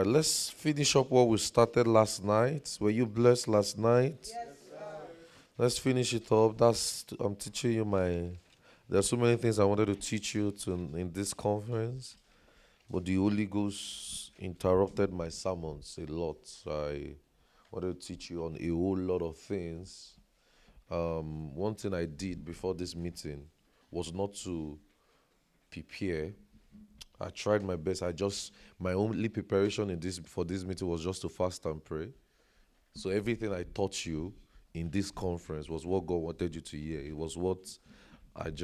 right, let's finish up what we started last night. Were you blessed last night? Yes, sir. Let's finish it up. I'm teaching you there are so many things I wanted to teach you in this conference, but the Holy Ghost interrupted my sermons a lot. So I wanted to teach you on a whole lot of things. One thing I did before this meeting was not to prepare. I tried my best. My only preparation for this meeting was just to fast and pray. So everything I taught you in this conference was what God wanted you to hear. It was what as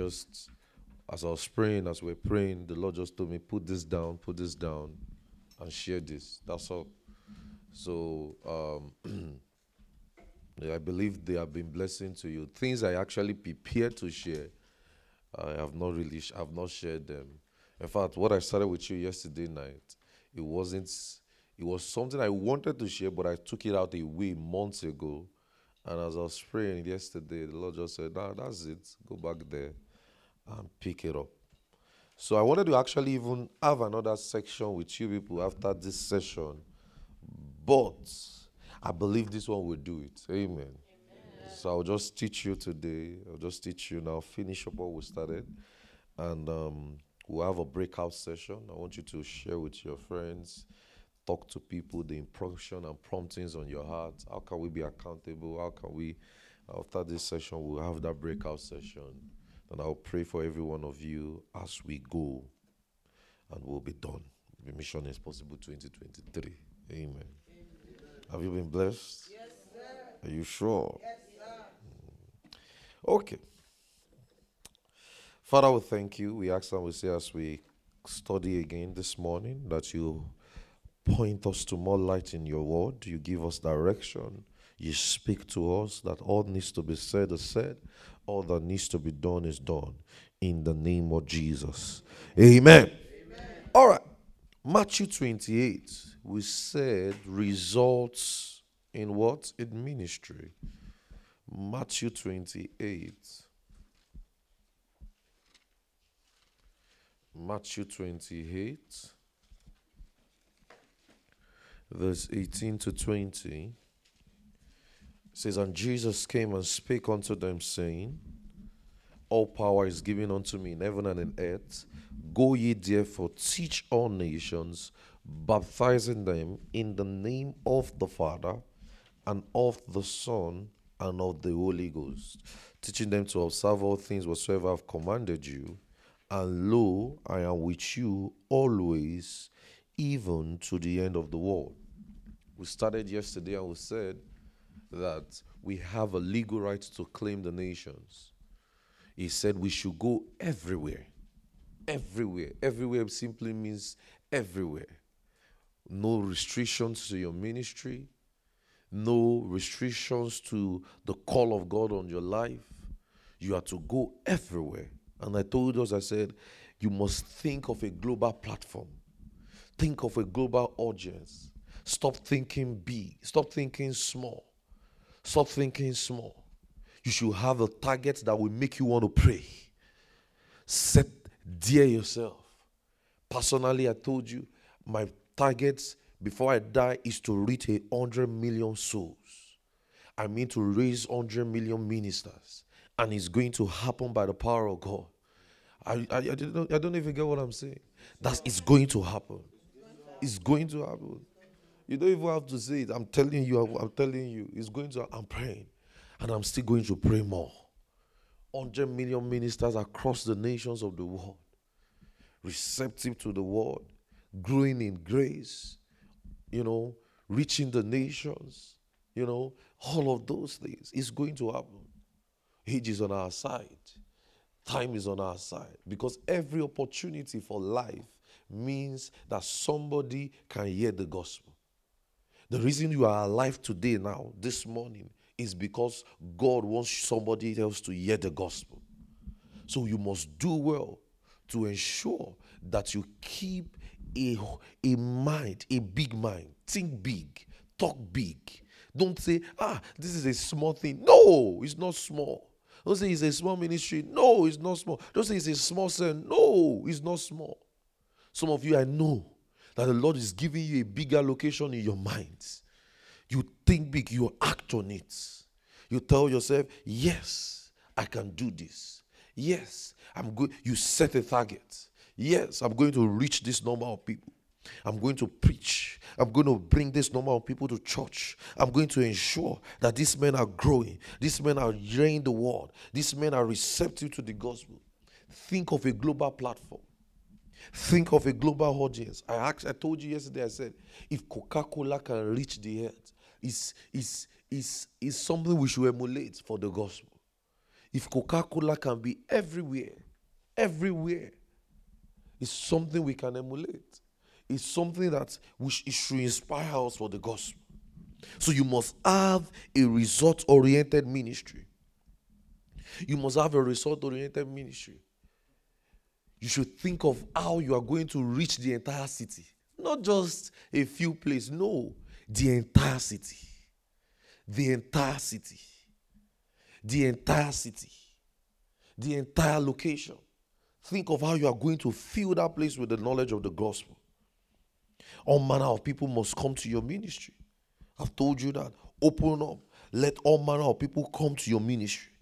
we were praying, the Lord just told me, put this down, and share this. That's all. So I believe they have been blessing to you. Things I actually prepared to share, I've not shared them. In fact, what I started with you yesterday night, it was something I wanted to share, but I took it out a way months ago. And as I was praying yesterday, the Lord just said, nah, that's it. Go back there and pick it up. So I wanted to actually even have another section with you people after this session. But I believe this one will do it. Amen. So I'll just teach you today. I'll just teach you now. Finish up what we started. And we'll have a breakout session. I want you to share with your friends, talk to people, the impression and promptings on your heart. How can we be accountable? After this session, we'll have that breakout session. And I'll pray for every one of you as we go. And we'll be done. The Mission Impossible 2023. Amen. Amen. Have you been blessed? Yes, sir. Are you sure? Yes, sir. Okay. Father, we thank you. We ask and we say as we study again this morning that you point us to more light in your word. You give us direction. You speak to us that all needs to be said is said. All that needs to be done is done. In the name of Jesus. Amen. Amen. All right. Matthew 28. We said results in what? In ministry. Matthew 28. Matthew 28, verse 18 to 20, says, And Jesus came and spake unto them, saying, All power is given unto me in heaven and in earth. Go ye therefore, teach all nations, baptizing them in the name of the Father, and of the Son, and of the Holy Ghost, teaching them to observe all things whatsoever I have commanded you. And lo, I am with you always, even to the end of the world. We started yesterday and we said that we have a legal right to claim the nations. He said we should go everywhere. Everywhere. Everywhere simply means everywhere. No restrictions to your ministry. No restrictions to the call of God on your life. You are to go everywhere. And I told us, I said, you must think of a global platform. Think of a global audience. Stop thinking big. Stop thinking small. Stop thinking small. You should have a target that will make you want to pray. Set dear yourself. Personally, I told you, my target before I die is to reach 100 million souls. I mean to raise 100 million ministers. And it's going to happen by the power of God. I don't even get what I'm saying. It's going to happen. It's going to happen. You don't even have to say it. I'm telling you. It's going to happen. I'm praying. And I'm still going to pray more. 100 million ministers across the nations of the world. Receptive to the word. Growing in grace. Reaching the nations. All of those things. It's going to happen. Age is on our side. Time is on our side. Because every opportunity for life means that somebody can hear the gospel. The reason you are alive today now, this morning, is because God wants somebody else to hear the gospel. So you must do well to ensure that you keep a mind, a big mind. Think big. Talk big. Don't say, this is a small thing. No, it's not small. Don't say it's a small ministry. No, it's not small. Don't say it's a small cell. No, it's not small. Some of you, I know, that the Lord is giving you a bigger location in your mind. You think big, you act on it. You tell yourself, yes, I can do this. Yes, I'm good. You set a target. Yes, I'm going to reach this number of people. I'm going to preach. I'm going to bring this number of people to church. I'm going to ensure that these men are growing. These men are hearing the word. These men are receptive to the gospel. Think of a global platform. Think of a global audience. I told you yesterday, I said, if Coca-Cola can reach the earth, it's something we should emulate for the gospel. If Coca-Cola can be everywhere, it's something we can emulate. It's something that it should inspire us for the gospel. So you must have a result-oriented ministry. You should think of how you are going to reach the entire city. Not just a few places. No, the entire city. The entire location. Think of how you are going to fill that place with the knowledge of the gospel. All manner of people must come to your ministry. I've told you that. Open up. Let all manner of people come to your ministry.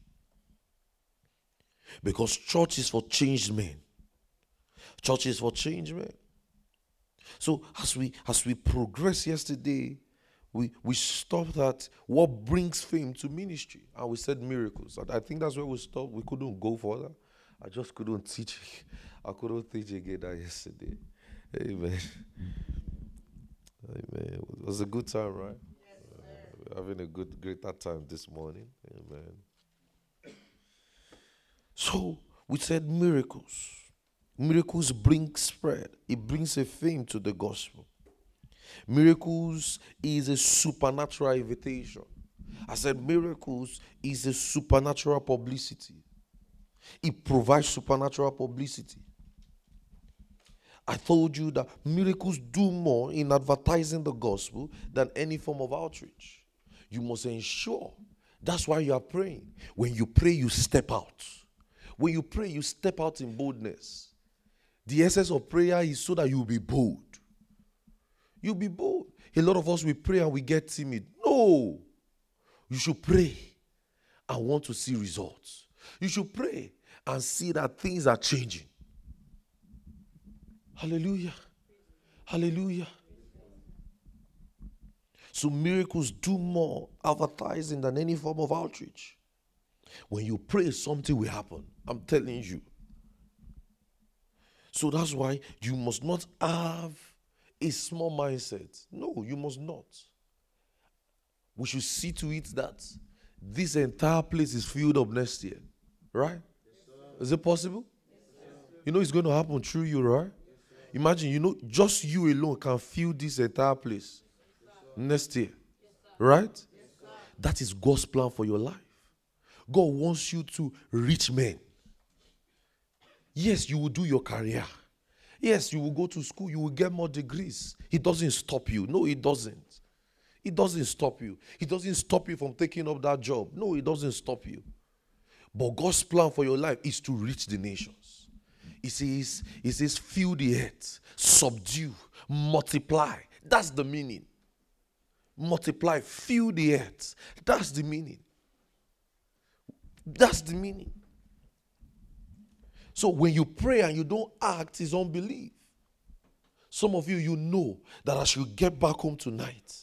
Because church is for changed men. Church is for changed men. So as we progress yesterday, we stopped at what brings fame to ministry. And we said miracles. I think that's where we stopped. We couldn't go further. I just couldn't teach. I couldn't teach again that yesterday. Amen. Amen. It was a good time, right? Yes, sir. We're having a greater time this morning. Amen. So we said miracles. Miracles bring spread. It brings a fame to the gospel. Miracles is a supernatural invitation. I said miracles is a supernatural publicity. It provides supernatural publicity. I told you that miracles do more in advertising the gospel than any form of outreach. You must ensure. That's why you are praying. When you pray, you step out. When you pray, you step out in boldness. The essence of prayer is so that you'll be bold. You'll be bold. A lot of us, we pray and we get timid. No. You should pray and want to see results. You should pray and see that things are changing. Hallelujah. Hallelujah. So miracles do more advertising than any form of outreach. When you pray, something will happen. I'm telling you. So that's why you must not have a small mindset. No, you must not. We should see to it that this entire place is filled up next year. Right? Yes, is it possible? Yes, you know it's going to happen through you, right? Yes, imagine, just you alone can fill this entire place next year. Yes, right? Yes, that is God's plan for your life. God wants you to reach men. Yes, you will do your career. Yes, you will go to school. You will get more degrees. He doesn't stop you. No, he doesn't. He doesn't stop you. He doesn't stop you from taking up that job. No, he doesn't stop you. But God's plan for your life is to reach the nations. He says, fill the earth, subdue, multiply. That's the meaning. Multiply, fill the earth. That's the meaning. That's the meaning. So when you pray and you don't act, it's unbelief. Some of you, you know that as you get back home tonight,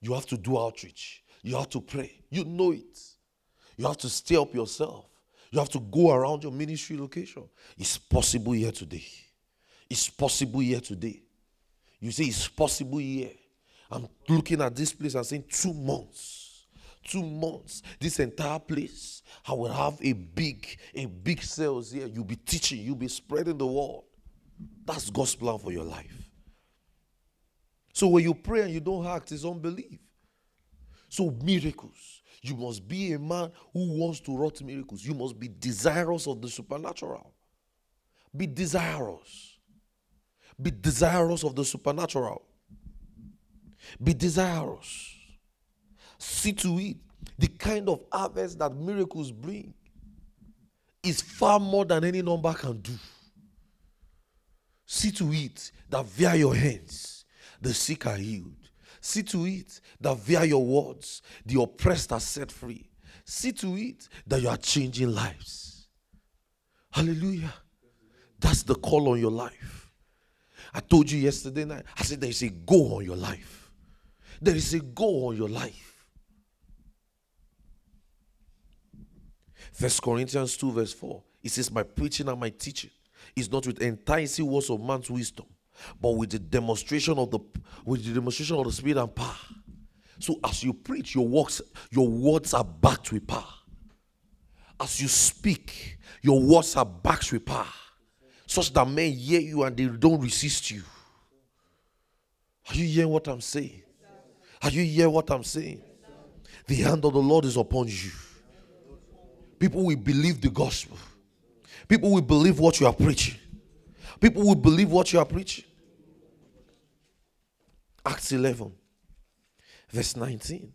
you have to do outreach. You have to pray. You know it. You have to stay up yourself. You have to go around your ministry location. It's possible here today. It's possible here today. You say it's possible here. I'm looking at this place and saying 2 months. 2 months. This entire place, I will have a big sales here. You'll be teaching. You'll be spreading the word. That's God's plan for your life. So when you pray and you don't act, it's unbelief. So miracles. You must be a man who wants to wrought miracles. You must be desirous of the supernatural. Be desirous. Be desirous of the supernatural. Be desirous. See to it. The kind of harvest that miracles bring is far more than any number can do. See to it that via your hands the sick are healed. See to it that via your words the oppressed are set free. See to it that you are changing lives. Hallelujah. That's the call on your life. I told you yesterday night, I said there is a goal on your life. There is a goal on your life. 1 Corinthians 2 verse 4, it says, my preaching and my teaching is not with enticing words of man's wisdom, but with the demonstration of the Spirit and power. So as you preach, your words are backed with power. As you speak, your words are backed with power, such that men hear you and they don't resist you. Are you hearing what I'm saying? Are you hearing what I'm saying? The hand of the Lord is upon you. People will believe the gospel. People will believe what you are preaching. People will believe what you are preaching. Acts 11, verse 19.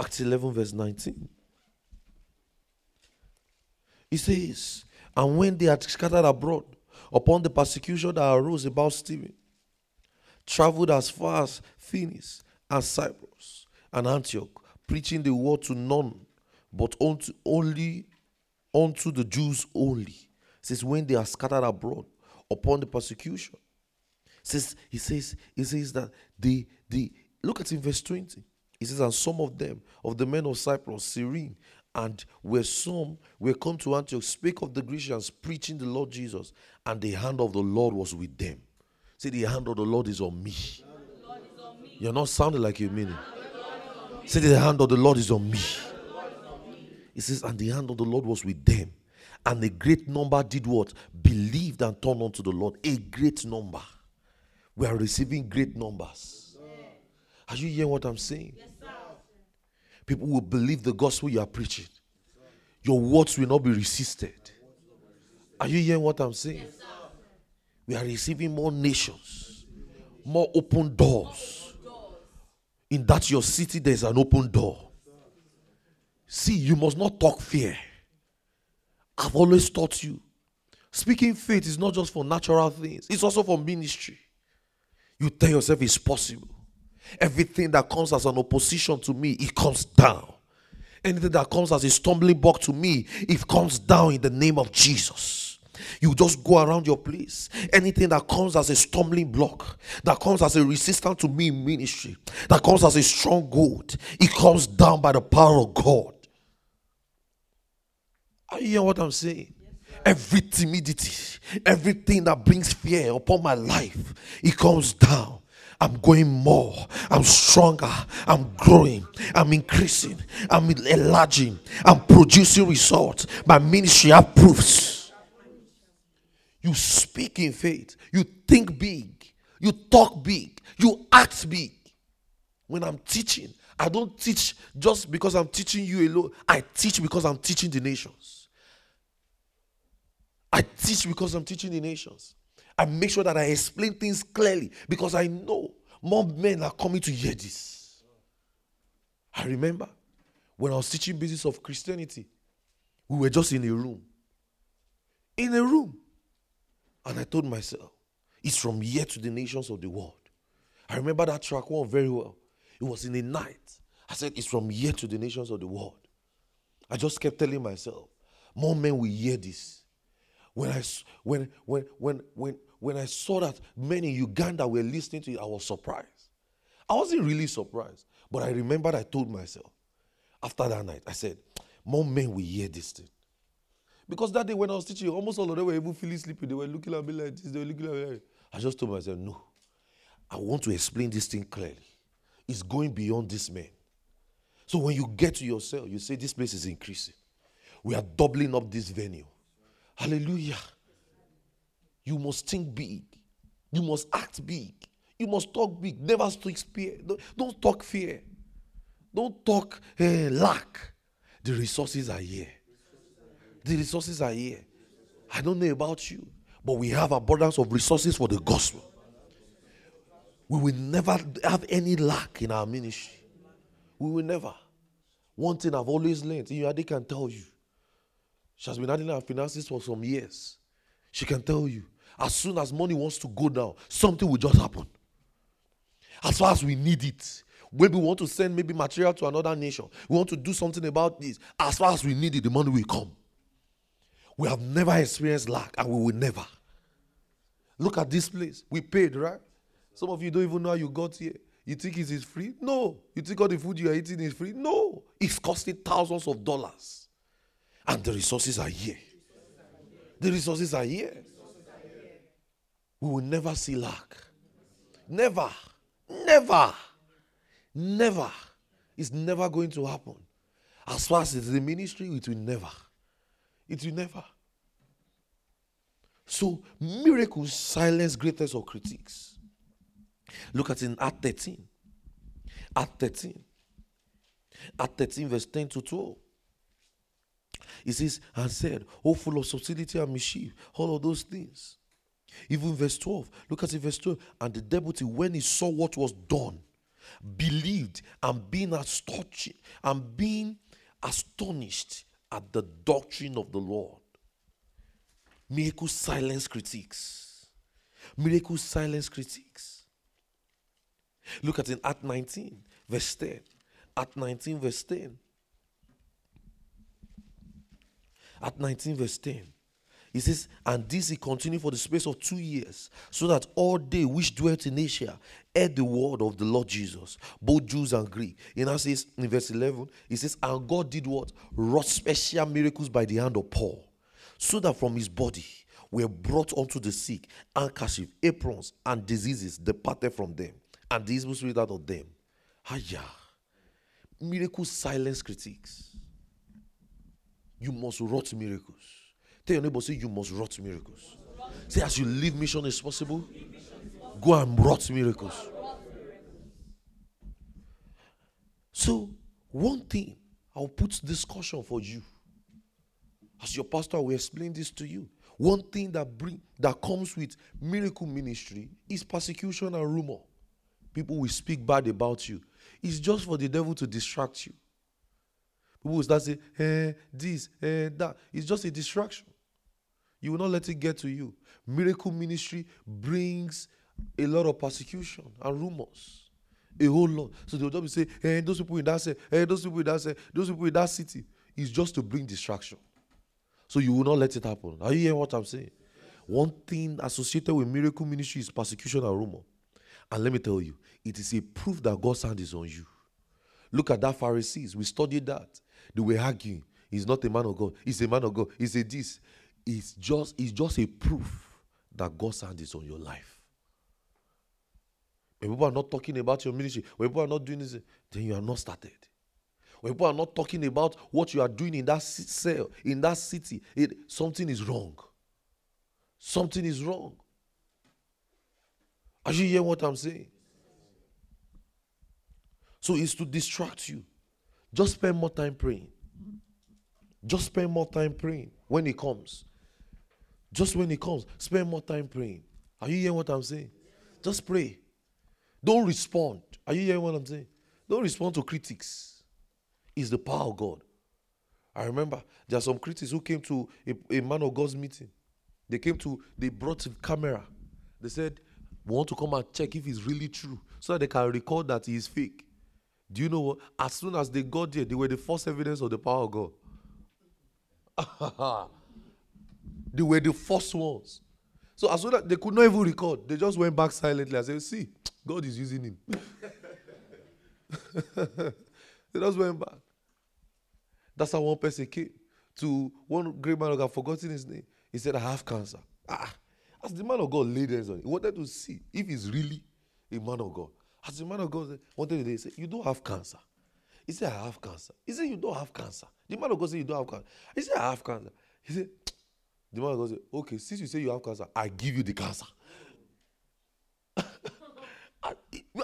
Acts 11, verse 19. It says, and when they had scattered abroad upon the persecution that arose about Stephen, traveled as far as Phoenicia and Cyprus and Antioch, preaching the word to none, but unto the Jews only. It says, when they are scattered abroad upon the persecution. It says that the look at in verse 20. It says, and some of them, of the men of Cyprus, Cyrene, and where some were come to Antioch, spake of the Grecians, preaching the Lord Jesus, and the hand of the Lord was with them. Say, the hand of the Lord is on me. You're not sounding like you mean it. Say, the hand of the Lord is on me. It says, and the hand of the Lord was with them. And a great number did what? Believed and turned unto the Lord. A great number. We are receiving great numbers. Are you hearing what I'm saying? Yes, sir. People will believe the gospel you are preaching. Your words will not be resisted. Are you hearing what I'm saying? Yes, sir. We are receiving more nations. More open doors. In that your city, there is an open door. See, you must not talk fear. I've always taught you, speaking faith is not just for natural things. It's also for ministry. You tell yourself it's possible. Everything that comes as an opposition to me, it comes down. Anything that comes as a stumbling block to me, it comes down in the name of Jesus. You just go around your place. Anything that comes as a stumbling block, that comes as a resistance to me in ministry, that comes as a stronghold, it comes down by the power of God. Are you hearing what I'm saying? Yes, every timidity, everything that brings fear upon my life, it comes down. I'm going more. I'm stronger. I'm growing. I'm increasing. I'm enlarging. I'm producing results. My ministry approves. You speak in faith. You think big. You talk big. You act big. When I'm teaching, I don't teach just because I'm teaching you alone. I teach because I'm teaching the nations. I teach because I'm teaching the nations. I make sure that I explain things clearly because I know more men are coming to hear this. I remember when I was teaching business of Christianity, we were just in a room. In a room. And I told myself, it's from here to the nations of the world. I remember that track one very well. It was in the night. I said, it's from here to the nations of the world. I just kept telling myself, more men will hear this. When I saw that men in Uganda were listening to it, I was surprised. I wasn't really surprised, but I remembered I told myself, after that night, I said, more men will hear this thing. Because that day when I was teaching, almost all of them were even feeling sleepy. They were looking at me like this. They were looking at me like this. I just told myself, no. I want to explain this thing clearly. It's going beyond this man. So when you get to yourself, you say, this place is increasing. We are doubling up this venue. Hallelujah. You must think big. You must act big. You must talk big. Never speak fear. Don't talk fear. Don't talk lack. The resources are here. The resources are here. I don't know about you, but we have abundance of resources for the gospel. We will never have any lack in our ministry. We will never. One thing I've always learned, Iyade can tell you, She has been handling her finances for some years. She can tell you, as soon as money wants to go down, something will just happen. As far as we need it, maybe we want to send maybe material to another nation. We want to do something about this. As far as we need it, the money will come. We have never experienced lack, and we will never. Look at this place. We paid, right? Some of you don't even know how you got here. You think it is free? No. You think all the food you are eating is free? No. It's costing thousands of dollars. And the resources are here. The resources are here. We will never see lack. Never. Never. Never. It's never going to happen. As far as it's the ministry, it will never. It will never. So, miracles silence greatest of critics. Look at it in Acts 13. Acts 13. Acts 13, verse 10 to 12. It says, and said, oh, full of subtlety and mischief, all of those things. Even verse 12. Look at it, verse 12. And the deputy, when he saw what was done, believed, and being astonished at the doctrine of the Lord. Miracles silence critics. Miracles silence critics. Look at it in Acts 19, verse 10. Acts 19, verse 10. Acts 19, verse 10. It says, and this he continued for the space of 2 years, so that all they which dwelt in Asia heard the word of the Lord Jesus, both Jews and Greeks. It now says in verse 11, it says, and God did what? Wrought special miracles by the hand of Paul, so that from his body were brought unto the sick, handkerchiefs, aprons, and diseases departed from them, and the evil spirit out of them. Haya. Miracles silence critics. You must wrought miracles. Tell your neighbor, say, you must wrought miracles. Say, as you live mission is possible, go and wrought miracles. So, one thing, I'll put this caution for you. As your pastor, I will explain this to you. One thing that comes with miracle ministry is persecution and rumor. People will speak bad about you. It's just for the devil to distract you. People will start saying, this, that. It's just a distraction. You will not let it get to you. Miracle ministry brings a lot of persecution and rumors. A whole lot. So they'll just say, those people in that city, those people in that city. It's just to bring distraction. So you will not let it happen. Are you hearing what I'm saying? One thing associated with miracle ministry is persecution and rumor. And let me tell you, it is a proof that God's hand is on you. Look at that Pharisees. We studied that. They were arguing. He's not a man of God. He's a man of God. He's a this. It's just a proof that God's hand is on your life. When people are not talking about your ministry, when people are not doing this, then you are not started. When people are not talking about what you are doing in that cell, in that city, something is wrong. Something is wrong. Are you hearing what I'm saying? So it's to distract you. Just spend more time praying. Just spend more time praying when it comes. Just when it comes, spend more time praying. Are you hearing what I'm saying? Just pray. Don't respond. Are you hearing what I'm saying? Don't respond to critics. Is the power of God. I remember there are some critics who came to a man of God's meeting. They brought a camera. They said, we want to come and check if it's really true, so that they can record that he is fake. Do you know what? As soon as they got there, they were the first evidence of the power of God. They were the first ones. So as soon as they could not even record, they just went back silently and said, see, God is using him. They just went back. That's how one person came to one great man who had forgotten his name. He said, I have cancer. As the man of God laid hands on it, he wanted to see if he's really a man of God. As the man of God said, one day he said, you don't have cancer. He said, I have cancer. He said, you don't have cancer. The man of God said, you don't have cancer. He said, I have cancer. He said, the man of God said, okay, since you say you have cancer, I give you the cancer.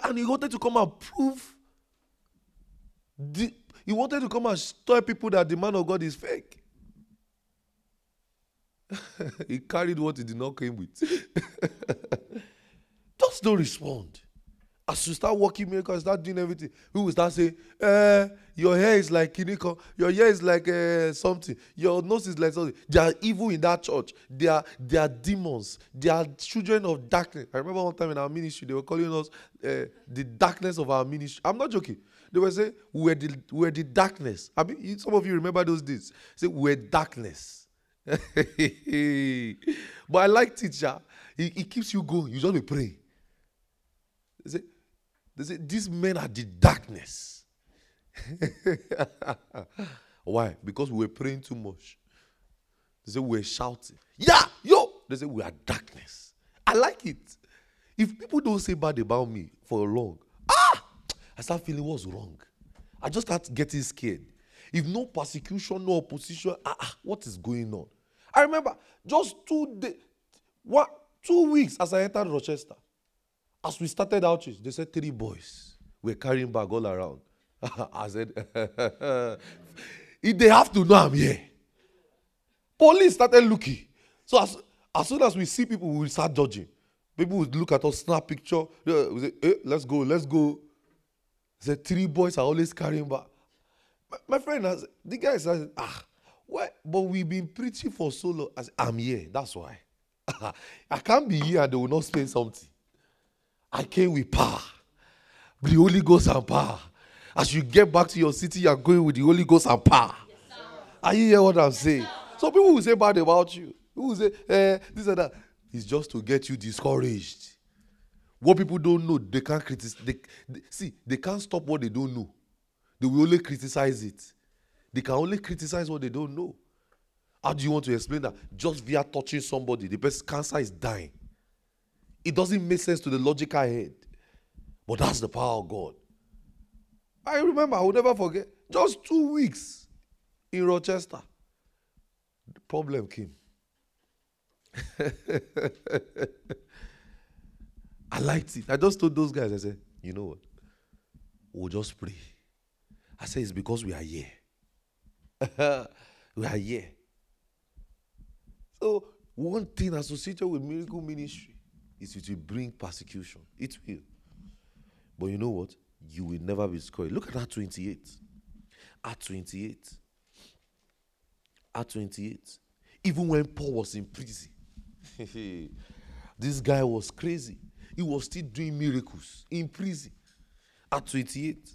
And he wanted to come and prove. He wanted to come and tell people that the man of God is fake. He carried what he did not come with. Just don't respond. As you start working miracles, start doing everything, we will start saying, your hair is like kiniko, your hair is like something, your nose is like something. They are evil in that church. They are demons. They are children of darkness. I remember one time in our ministry, they were calling us the darkness of our ministry. I'm not joking. They were saying, we're the darkness. I mean, some of you remember those days. Say, we're darkness. But I like teacher. It keeps you going. You just be praying. They say, these men are the darkness. Why? Because we were praying too much. They say, we were shouting. Yeah, yo! They say, we are darkness. I like it. If people don't say bad about me for long, I start feeling what's wrong. I just start getting scared. If no persecution, no opposition, what is going on? I remember just 2 weeks as I entered Rochester, as we started outreach, they said 3 boys were carrying bag all around. I said, if they have to know I'm here. Police started looking. So as soon as we see people, we will start judging. People would look at us, snap picture. We say, hey, let's go. I said, 3 boys are always carrying bag. My friend, the guy said, what? But we've been preaching for so long. I said, I'm here, that's why. I can't be here and they will not explain something. I came with power. The Holy Ghost and power. As you get back to your city, you are going with the Holy Ghost and power. Yes, are you hearing what I'm saying? Yes, so people will say bad about you. People will say, this and that. It's just to get you discouraged. What people don't know, they can't criticize. They can't stop what they don't know. They will only criticize it. They can only criticize what they don't know. How do you want to explain that? Just via touching somebody, the person cancer is dying. It doesn't make sense to the logical head. But that's the power of God. I remember, I will never forget, just 2 weeks in Rochester, the problem came. I liked it. I just told those guys, I said, you know what? We'll just pray. I said, it's because we are here. We are here. So, one thing associated with miracle ministry, it will bring persecution. It will. But you know what? You will never be discouraged. Look at Acts 28. Acts 28. Even when Paul was in prison, this guy was crazy. He was still doing miracles in prison. Acts 28,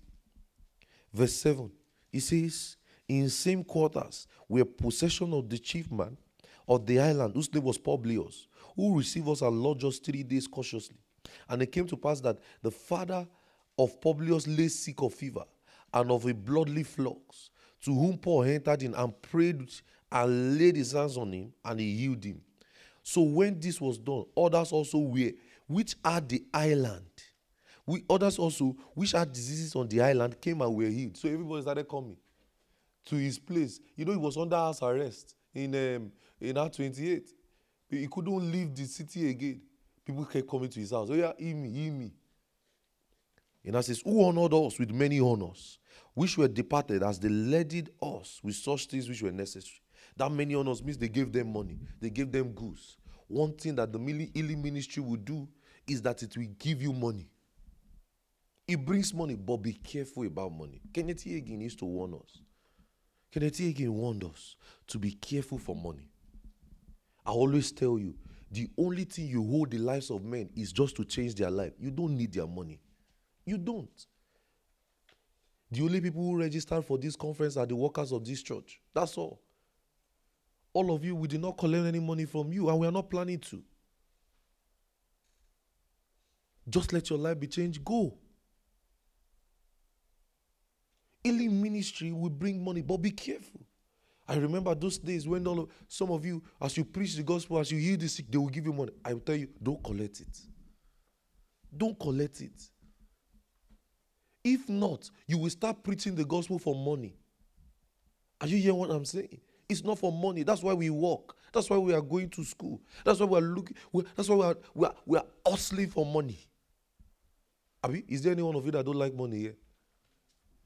verse 7. It says, in same quarters were possession of the chief man of the island, whose name was Publius, who received us and lodged us 3 days cautiously. And it came to pass that the father of Publius lay sick of fever and of a bloodly flux, to whom Paul entered in and prayed and laid his hands on him, and he healed him. So when this was done, others also were, which are the island. Others also, which are diseases on the island, came and were healed. So everybody started coming to his place. You know, he was under house arrest in Acts 28. He couldn't leave the city again. People kept coming to his house. Oh yeah, heal me. And I says, who honored us with many honors, which were departed as they leaded us with such things which were necessary. That many honors means they gave them money. They gave them goods. One thing that the healing ministry will do is that it will give you money. It brings money, but be careful about money. Kenneth Hagin used to warn us. Kenneth Hagin warned us to be careful for money. I always tell you, the only thing you hold the lives of men is just to change their life. You don't need their money. You don't. The only people who registered for this conference are the workers of this church. That's all. All of you, we did not collect any money from you, and we are not planning to. Just let your life be changed. Go. Healing ministry will bring money, but be careful. I remember those days when some of you, as you preach the gospel, as you heal the sick, they will give you money. I will tell you, don't collect it. Don't collect it. If not, you will start preaching the gospel for money. Are you hearing what I'm saying? It's not for money. That's why we work. That's why we are going to school. That's why we are looking. That's why we are hustling for money. Is there any one of you that don't like money here?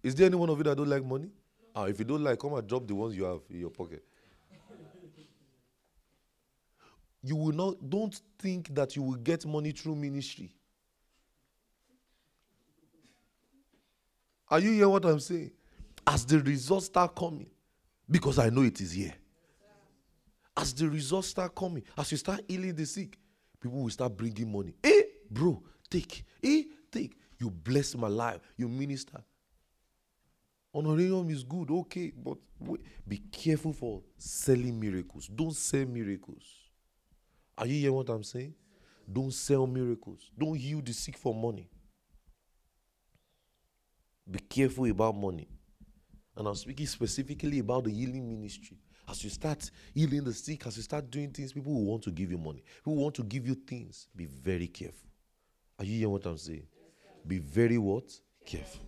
Is there any one of you that don't like money? If you don't like, come and drop the ones you have in your pocket. You will not. Don't think that you will get money through ministry. Are you hearing what I'm saying? As the results start coming, because I know it is here. As the results start coming, as you start healing the sick, people will start bringing money. Hey, bro, take. Hey, take. You bless my life. You minister. Honorarium is good, okay, but wait. Be careful for selling miracles. Don't sell miracles. Are you hearing what I'm saying? Don't sell miracles. Don't heal the sick for money. Be careful about money. And I'm speaking specifically about the healing ministry. As you start healing the sick, as you start doing things, people will want to give you money. People will want to give you things. Be very careful. Are you hearing what I'm saying? Be very what? Careful.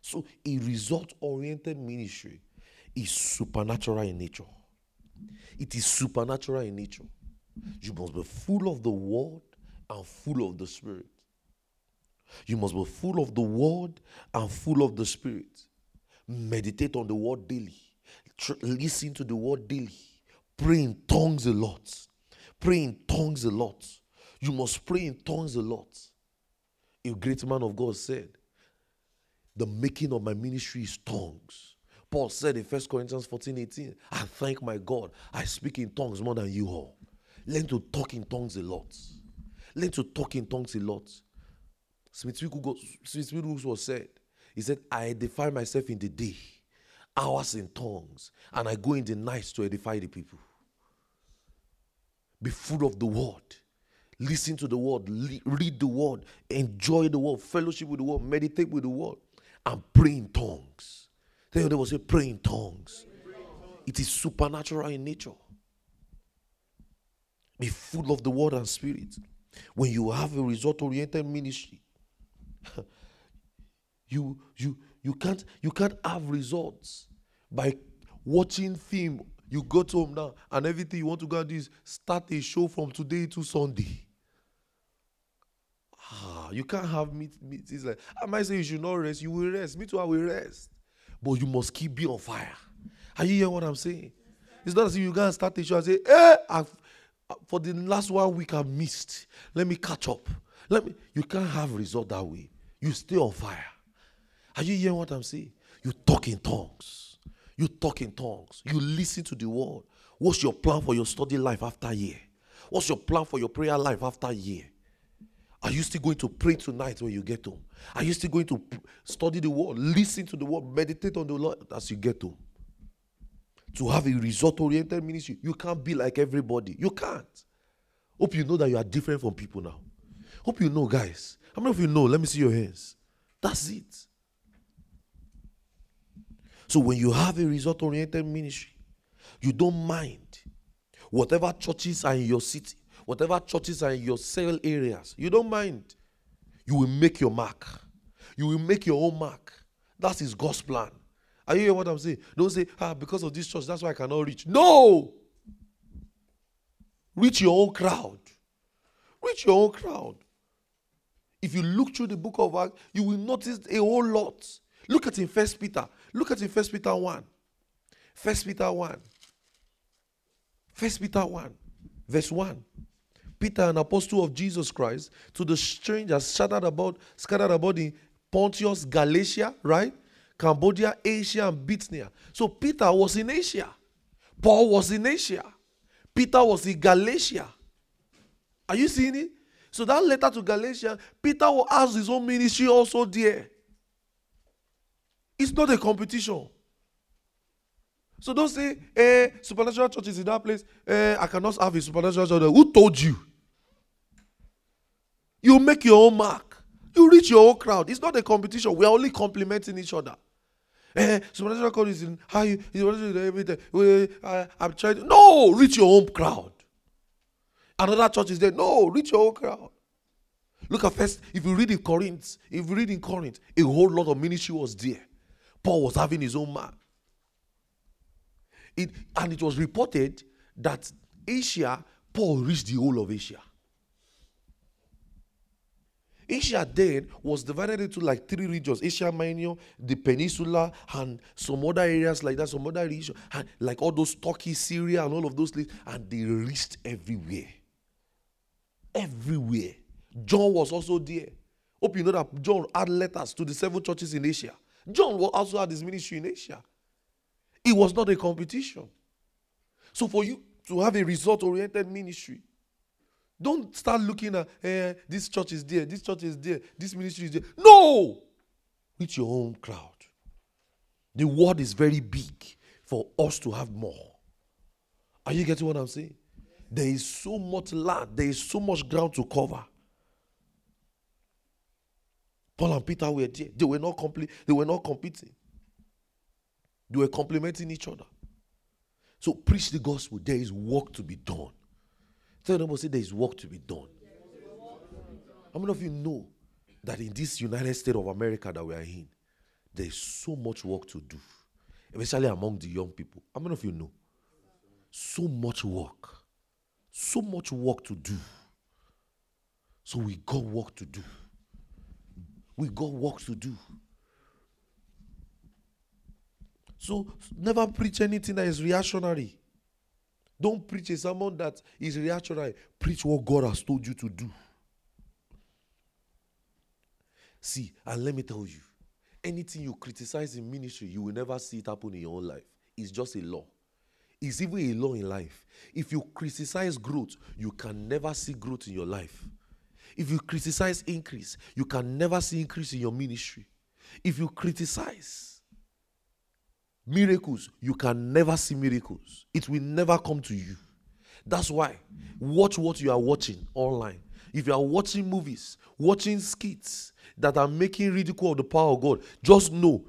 So a result-oriented ministry is supernatural in nature. It is supernatural in nature. You must be full of the word and full of the spirit. You must be full of the word and full of the spirit. Meditate on the word daily. Listen to the word daily. Pray in tongues a lot. Pray in tongues a lot. You must pray in tongues a lot. A great man of God said, the making of my ministry is tongues. Paul said in 1 Corinthians 14:18, I thank my God, I speak in tongues more than you all. Learn to talk in tongues a lot. Learn to talk in tongues a lot. Smith Wigglesworth said, he said, I edify myself in the day, hours in tongues, and I go in the night to edify the people. Be full of the word. Listen to the word. Read the word. Enjoy the word. Fellowship with the word. Meditate with the word. And pray in tongues. Tell your neighbor, say, pray in tongues. It is supernatural in nature. Be full of the word and spirit. When you have a result-oriented ministry, you can't have results by watching film. You go to home now and everything you want to go and do is start a show from today to Sunday. You can't have meetings like, I might say you should not rest. You will rest. Me too, I will rest. But you must keep being on fire. Are you hearing what I'm saying? It's not as if you go and start a show and say, hey, for the last 1 week I missed. Let me catch up. You can't have result that way. You stay on fire. Are you hearing what I'm saying? You talk in tongues. You talk in tongues. You listen to the word. What's your plan for your study life after a year? What's your plan for your prayer life after a year? Are you still going to pray tonight when you get home? Are you still going to study the word, listen to the word, meditate on the Lord as you get home? To have a result-oriented ministry, you can't be like everybody. You can't. Hope you know that you are different from people now. Hope you know, guys. How many of you know? Let me see your hands. That's it. So when you have a result-oriented ministry, you don't mind whatever churches are in your city, whatever churches are in your cell areas. You don't mind. You will make your mark. You will make your own mark. That is God's plan. Are you hearing what I'm saying? Don't say, because of this church, that's why I cannot reach. No! Reach your own crowd. Reach your own crowd. If you look through the book of Acts, you will notice a whole lot. Look at in 1 Peter. Look at in 1 Peter 1. 1 Peter 1. 1 Peter 1. Verse 1. Peter, an apostle of Jesus Christ, to the strangers scattered about in Pontus, Galatia, right? Cambodia, Asia, and Bithynia. So Peter was in Asia. Paul was in Asia. Peter was in Galatia. Are you seeing it? So that letter to Galatia, Peter will ask his own ministry also there. It's not a competition. So don't say, supernatural church is in that place. I cannot have a supernatural church. Who told you? You make your own mark. You reach your own crowd. It's not a competition. We are only complimenting each other. Supernatural church is in how you everything. I'm trying to. No, reach your own crowd. Another church is there. No, reach your own crowd. Look at first. If you read in Corinth, a whole lot of ministry was there. Paul was having his own mark. And it was reported that Asia, Paul reached the whole of Asia. Asia then was divided into like three regions. Asia Minor, the peninsula, and some other areas like that, some other regions, and like all those Turkey, Syria, and all of those places. And they reached everywhere. Everywhere. John was also there. Hope you know that John had letters to the seven churches in Asia. John also had his ministry in Asia. It was not a competition. So for you to have a result-oriented ministry, don't start looking at, this church is there, this church is there, this ministry is there. No! With your own crowd. The world is very big for us to have more. Are you getting what I'm saying? There is so much land. There is so much ground to cover. Paul and Peter were there. They were not competing. They were complementing each other. So preach the gospel. There is work to be done. Tell them, say, there is work to be done. How many of you know that in this United States of America that we are in, there is so much work to do, especially among the young people? How many of you know? So much work to do. So we got work to do. So never preach anything that is reactionary. Don't preach a sermon that is reactionary. Preach what God has told you to do. See, and let me tell you, anything you criticize in ministry, you will never see it happen in your own life. It's just a law. It's even a law in life. If you criticize growth, you can never see growth in your life. If you criticize increase, you can never see increase in your ministry. If you criticize miracles, you can never see miracles. It will never come to you. That's why, watch what you are watching online. If you are watching movies, watching skits that are making ridicule of the power of God, just know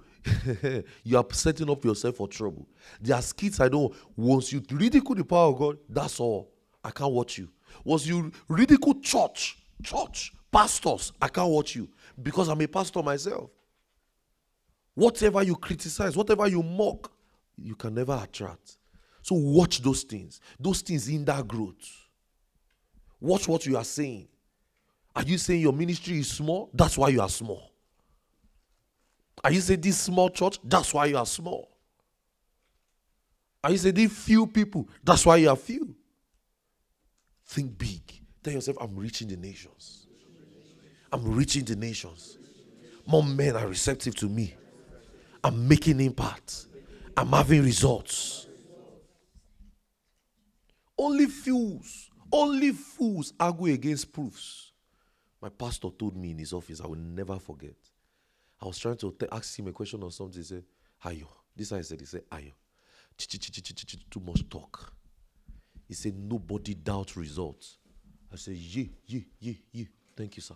you are setting up yourself for trouble. There are skits I know. Once you ridicule the power of God, that's all. I can't watch you. Once you ridicule church, pastors, I can't watch you because I'm a pastor myself. Whatever you criticize, whatever you mock, you can never attract. So watch those things. Those things hinder growth. Watch what you are saying. Are you saying your ministry is small? That's why you are small. Are you saying this small church? That's why you are small. Are you saying these few people? That's why you are few. Think big. Tell yourself, I'm reaching the nations. I'm reaching the nations. More men are receptive to me. I'm making impact. I'm having results. Only fools argue against proofs. My pastor told me in his office, I will never forget. I was trying to ask him a question or something. He said, Ayo. This time he said, Ayo. Too much talk. He said, nobody doubts results. I said, yeah. Thank you, sir.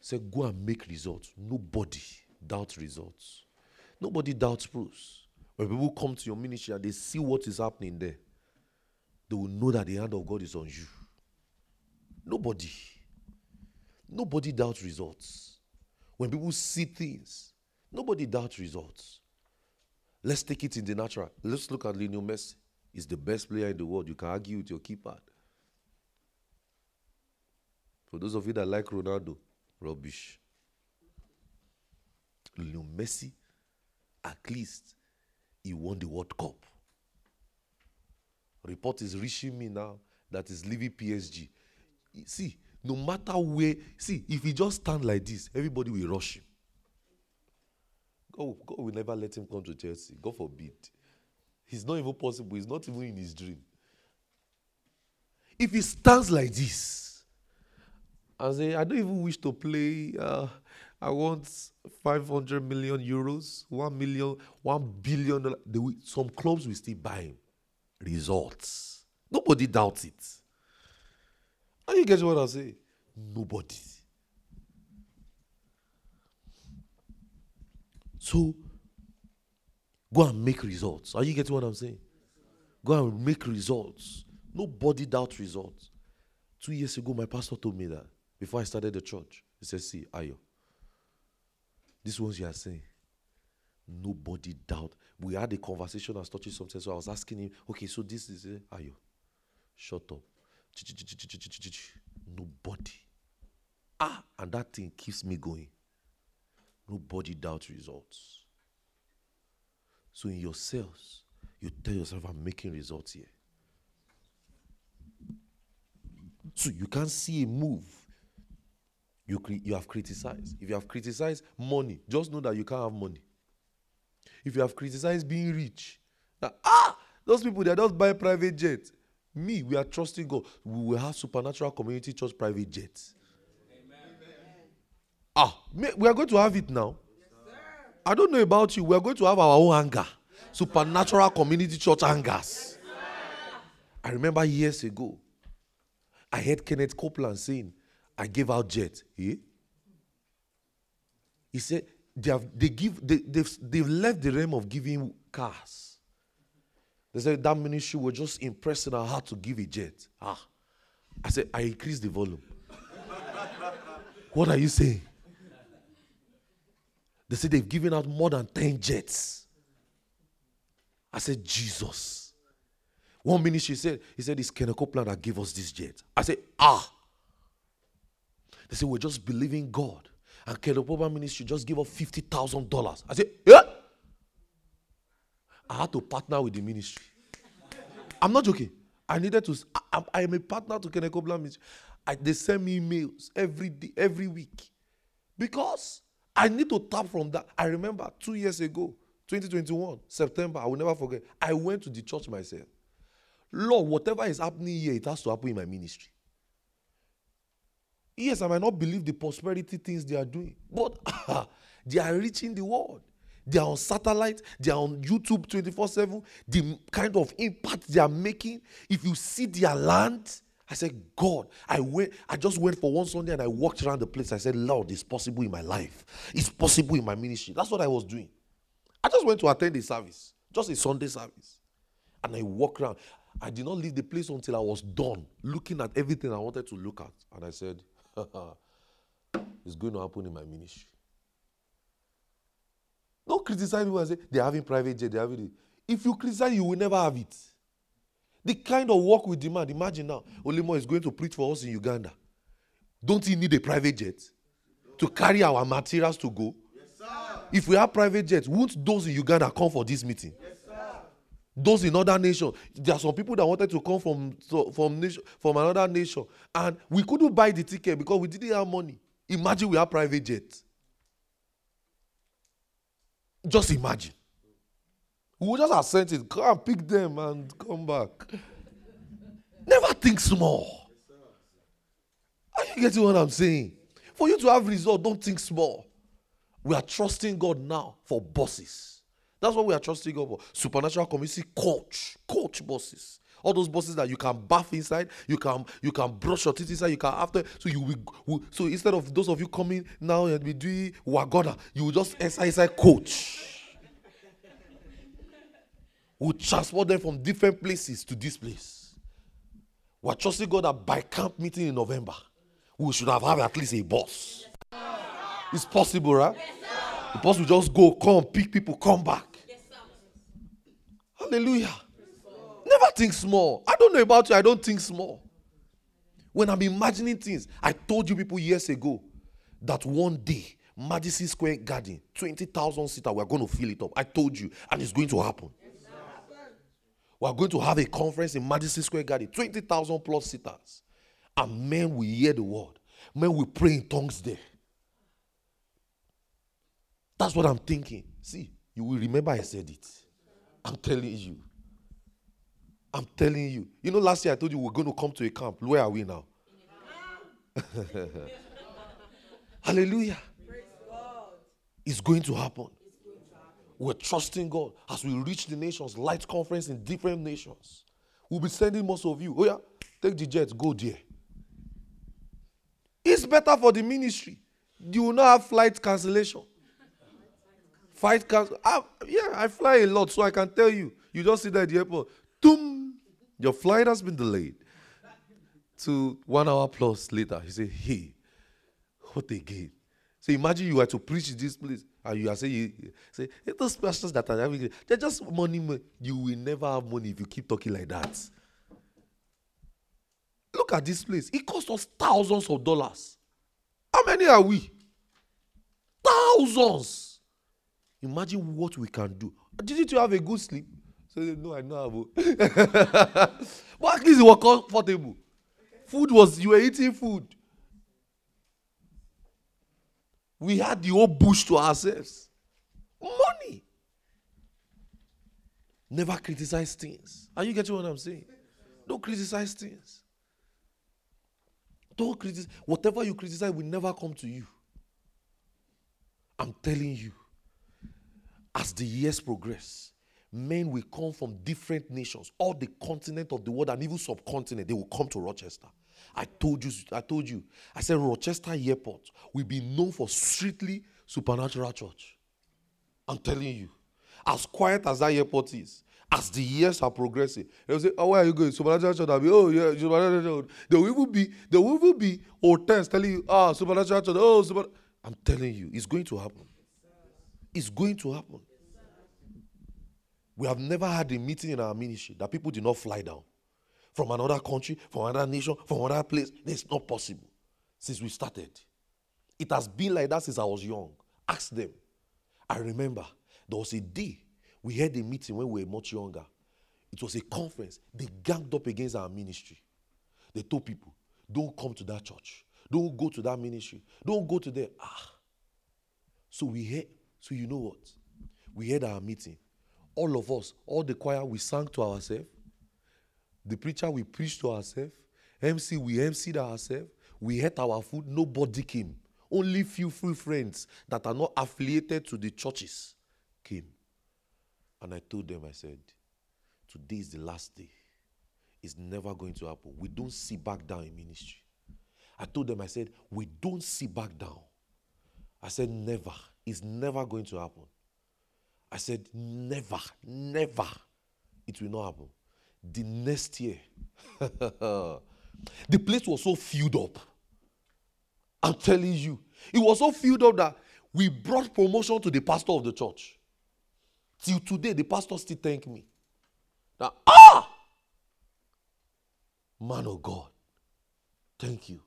He said, go and make results. Nobody doubts results. Nobody doubts proofs. When people come to your ministry and they see what is happening there, they will know that the hand of God is on you. Nobody doubts results. When people see things, nobody doubts results. Let's take it in the natural. Let's look at Lionel Messi. He's the best player in the world. You can argue with your keypad. For those of you that like Ronaldo, rubbish. Lionel Messi, at least, he won the World Cup. Report is reaching me now that he's leaving PSG. See, no matter where, see, if he just stand like this, everybody will rush him. God will never let him come to Chelsea. God forbid. It's not even possible. It's not even in his dream. If he stands like this and say, I don't even wish to play. I want 500 million euros, 1 million, $1 billion. Some clubs will still buy him. Results. Nobody doubts it. Are you getting what I say? Nobody. So, go and make results. Are you getting what I'm saying? Go and make results. Nobody doubts results. 2 years ago, my pastor told me that before I started the church. He said, see, Ayo, these ones you are saying, nobody doubts. We had a conversation and touching something, so I was asking him, okay, so this is it, Ayo, shut up. Nobody. And that thing keeps me going. Nobody doubts results. So in yourselves, you tell yourself, I'm making results here. So you can't see a move. you have criticized. If you have criticized money, just know that you can't have money. If you have criticized being rich, that, those people, they just buy private jets. Me, we are trusting God. We will have Supernatural Community Church private jets. Amen. We are going to have it now. Yes, sir. I don't know about you. We are going to have our own hangar. Yes, Supernatural Community Church hangars. Yes, I remember years ago, I heard Kenneth Copeland saying, I gave out jets. Eh? He said, they've left the realm of giving cars. They said that ministry was just impressing her how to give a jet. I said, I increased the volume. What are you saying? They said they've given out more than 10 jets. I said, Jesus. One ministry said, he said, it's Kenneth Copeland that gave us this jet. I said, They said, we're just believing God. And Kenneth Copeland ministry just gave us $50,000. I said, yeah. I had to partner with the ministry. I'm not joking. I needed to. I am a partner to Kenneth Copeland ministry. They send me emails every day, every week, because I need to tap from that. I remember 2 years ago, 2021 September. I will never forget. I went to the church myself. Lord, whatever is happening here, it has to happen in my ministry. Yes, I might not believe the prosperity things they are doing, but they are reaching the world. They are on satellite. They are on YouTube 24/7. The kind of impact they are making. If you see their land, I said, God, I just went for one Sunday and I walked around the place. I said, Lord, it's possible in my life. It's possible in my ministry. That's what I was doing. I just went to attend a service, just a Sunday service. And I walked around. I did not leave the place until I was done looking at everything I wanted to look at. And I said, it's going to happen in my ministry. Don't criticize people and say, they're having private jet, they're having it. If you criticize, you will never have it. The kind of work we demand, imagine now, Olimo is going to preach for us in Uganda. Don't he need a private jet to carry our materials to go? Yes, sir. If we have private jets, won't those in Uganda come for this meeting? Yes, sir. Those in other nations, there are some people that wanted to come from another nation, and we couldn't buy the ticket because we didn't have money. Imagine we have private jets. Just imagine. We will just have sent it. Come and pick them and come back. Never think small. Are you getting what I'm saying? For you to have results, don't think small. We are trusting God now for bosses. That's what we are trusting God for. Supernatural community coach bosses. All those bosses that you can bath inside, you can brush your teeth inside, you can after. So instead of those of you coming now and be doing wagona, you will just inside coach. We'll transport them from different places to this place. We're trusting God that by camp meeting in November, we should have at least a boss. Yes, it's possible, right? Yes, the boss will just go, come, pick people, come back. Yes, hallelujah. Never think small. I don't know about you. I don't think small. When I'm imagining things, I told you people years ago that one day, Madison Square Garden, 20,000 seater, we're going to fill it up. I told you, and it's going to happen. Yes, we're going to have a conference in Madison Square Garden, 20,000 plus seaters. And men will hear the word. Men will pray in tongues there. That's what I'm thinking. See, you will remember I said it. I'm telling you. You know, last year I told you we're going to come to a camp. Where are we now? Hallelujah. Praise God. It's going to happen. We're trusting God as we reach the nations, light conference in different nations. We'll be sending most of you. Oh yeah, take the jet, go there. It's better for the ministry. You will not have flight cancellation. Flight cancellation. I fly a lot, so I can tell you. You just sit there at the airport. Doom. Your flight has been delayed to 1 hour plus later. He said, hey, what again? So imagine you are to preach this place and you are saying, hey, those pastors that are having, they're just money. You will never have money if you keep talking like that. Look at this place. It cost us thousands of dollars. How many are we? Thousands. Imagine what we can do. Didn't you have a good sleep? So no, I know about. But at least it was comfortable. Food was, you were eating food. We had the whole bush to ourselves. Money. Never criticize things. Are you getting what I'm saying? Don't criticize things. Don't criticize. Whatever you criticize will never come to you. I'm telling you. As the years progress, men will come from different nations, all the continent of the world and even subcontinent. They will come to Rochester. I told you. I said Rochester Airport will be known for strictly Supernatural Church. I'm telling you. As quiet as that airport is, as the years are progressing, they'll say, oh, where are you going? Supernatural Church. I'll be, oh, yeah, Supernatural Church. There will be hotels telling you, ah, Supernatural Church. Oh, Supernatural. I'm telling you, it's going to happen. It's going to happen. We have never had a meeting in our ministry that people did not fly down. From another country, from another nation, from another place. It's not possible since we started. It has been like that since I was young. Ask them. I remember there was a day we had a meeting when we were much younger. It was a conference. They ganged up against our ministry. They told people, don't come to that church. Don't go to that ministry. Don't go to there. Ah. So you know what? We had our meeting. All of us, all the choir, we sang to ourselves. The preacher, we preached to ourselves. MC, we MC'd ourselves. We ate our food. Nobody came. Only few friends that are not affiliated to the churches came. And I told them, I said, today is the last day. It's never going to happen. We don't sit back down in ministry. I told them, I said, we don't sit back down. I said, never. It's never going to happen. I said, never. It will not happen. The next year, the place was so filled up. I'm telling you, it was so filled up that we brought promotion to the pastor of the church. Till today, the pastor still thank me. That, man of God, thank you.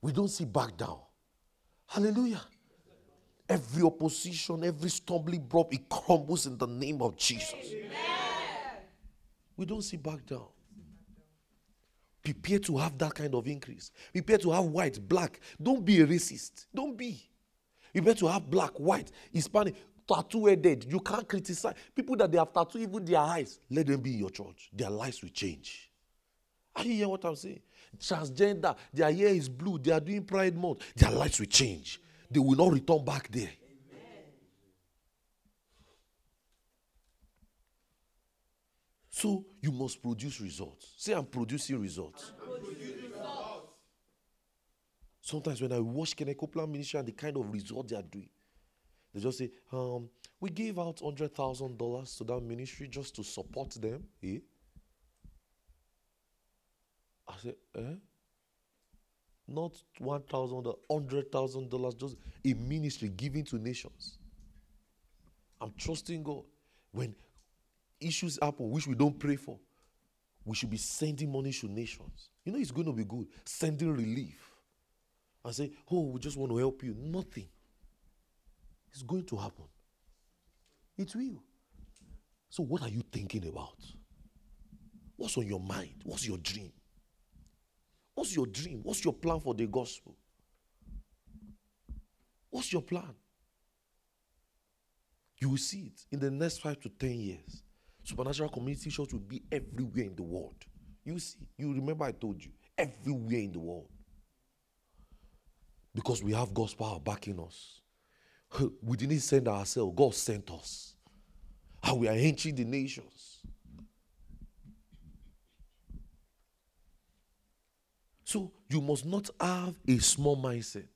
We don't sit back down. Hallelujah. Every opposition, every stumbling block, it crumbles in the name of Jesus. Amen. We don't sit back down. Prepare to have that kind of increase. Prepare to have white, black. Don't be a racist. Don't be. Prepare to have black, white, Hispanic, tattoo-headed. You can't criticize. People that they have tattooed, even their eyes, let them be in your church. Their lives will change. Are you hearing what I'm saying? Transgender, their hair is blue. They are doing Pride Month. Their lives will change. They will not return back there. Amen. So you must produce results. Say, I'm producing results. Sometimes when I watch Kenneth Copeland ministry and the kind of results they are doing, they just say, we gave out $100,000 to that ministry just to support them. Eh? I said, eh? Not $1,000, $100,000, just a ministry given to nations. I'm trusting God. When issues happen, which we don't pray for, we should be sending money to nations. You know it's going to be good. Sending relief. And say, oh, we just want to help you. Nothing. It's going to happen. It will. So what are you thinking about? What's on your mind? What's your dream? What's your dream? What's your plan for the gospel? What's your plan? You will see it in the next 5 to 10 years. Supernatural Community Church will be everywhere in the world. You see, you remember I told you, everywhere in the world. Because we have God's power backing us. We didn't send ourselves, God sent us. And we are entering the nations. So you must not have a small mindset.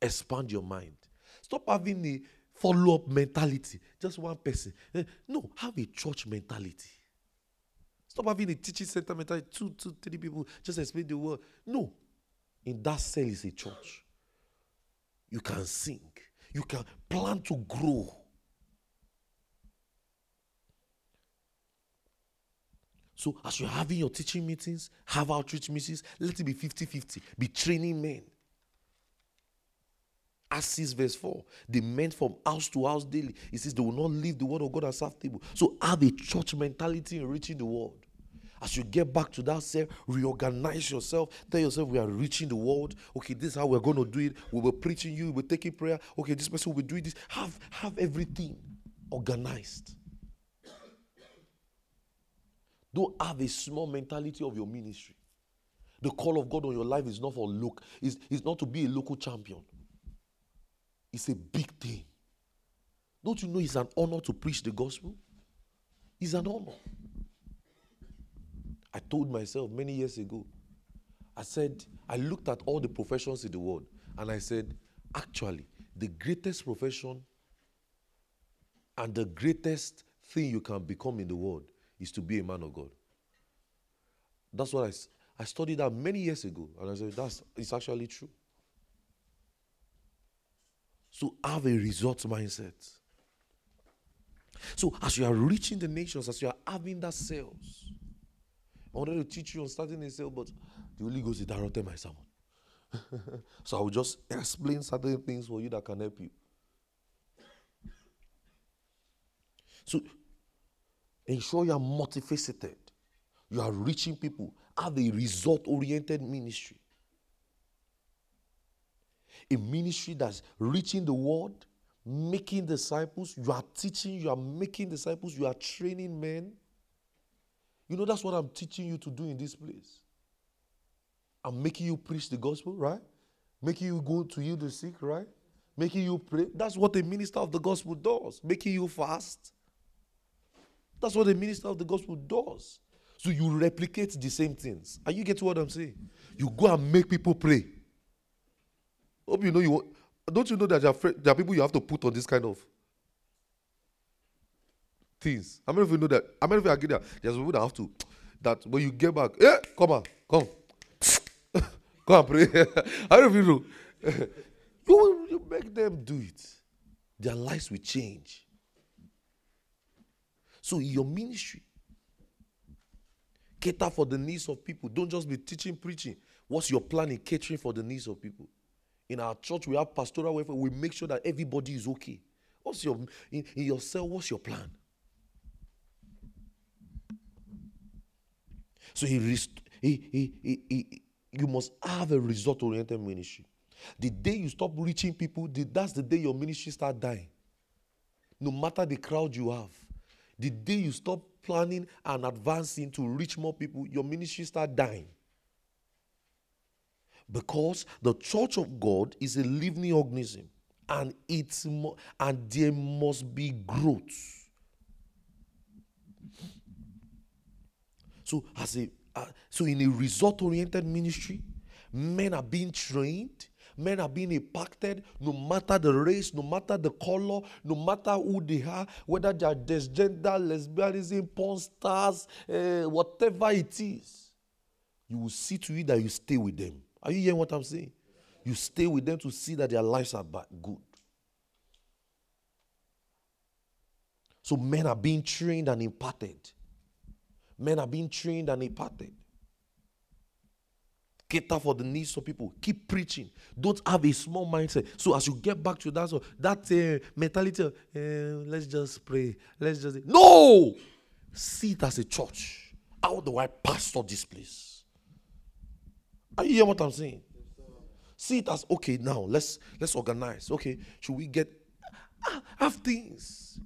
Expand your mind. Stop having a follow-up mentality. Just one person. No, have a church mentality. Stop having a teaching center mentality. 2, 3 people just explain the word. No. In that cell is a church. You can sing. You can plan to grow. So as you're having your teaching meetings, have outreach meetings, let it be 50-50. Be training men. Acts 6 verse 4. The men from house to house daily. It says they will not leave the word of God and serve table. So have a church mentality in reaching the world. As you get back to that self, reorganize yourself. Tell yourself we are reaching the world. Okay, this is how we're going to do it. We will be preaching you. We'll be taking prayer. Okay, this person will be doing this. Have everything organized. Don't have a small mentality of your ministry. The call of God on your life is not for look. It's not to be a local champion. It's a big thing. Don't you know it's an honor to preach the gospel? It's an honor. I told myself many years ago, I said, I looked at all the professions in the world, and I said, actually, the greatest profession and the greatest thing you can become in the world is to be a man of God. That's what I studied that many years ago, and I said, it's actually true. So have a results mindset. So as you are reaching the nations, as you are having that sales, I wanted to teach you on starting a sale, but the Holy Ghost interrupted my sermon. So I will just explain certain things for you that can help you. So ensure you are multifaceted. You are reaching people. Have a result-oriented ministry. A ministry that's reaching the world, making disciples. You are teaching, you are making disciples, you are training men. You know, that's what I'm teaching you to do in this place. I'm making you preach the gospel, right? Making you go to heal the sick, right? Making you pray. That's what a minister of the gospel does. Making you fast. That's what a minister of the gospel does. So you replicate the same things. Are you getting what I'm saying? You go and make people pray. Hope you know you. Don't you know that there are people you have to put on this kind of things? How many of you know that? How many of you agree that there's people that have to, that when you get back, yeah, come on, come. Come and pray. How many of you know? You make them do it. Their lives will change. So in your ministry, cater for the needs of people. Don't just be teaching, preaching. What's your plan in catering for the needs of people? In our church, we have pastoral welfare. We make sure that everybody is okay. What's your in your cell? What's your plan? So you must have a result-oriented ministry. The day you stop reaching people, that's the day your ministry starts dying. No matter the crowd you have, the day you stop planning and advancing to reach more people, your ministry starts dying. Because the church of God is a living organism, and there must be growth. So, in a result-oriented ministry, men are being trained, men are being impacted. No matter the race, no matter the color, no matter who they are, whether they are transgender, lesbianism, porn stars, whatever it is, you will see to it that you stay with them. Are you hearing what I'm saying? You stay with them to see that their lives are good. So men are being trained and imparted. Men are being trained and imparted. Cater for the needs of people. Keep preaching. Don't have a small mindset. So as you get back to that, mentality of, let's just pray. Let's just... No! See it as a church. How do I pastor this place? Are you hearing what I'm saying? See it as, okay, now let's organize. Okay, should we have things?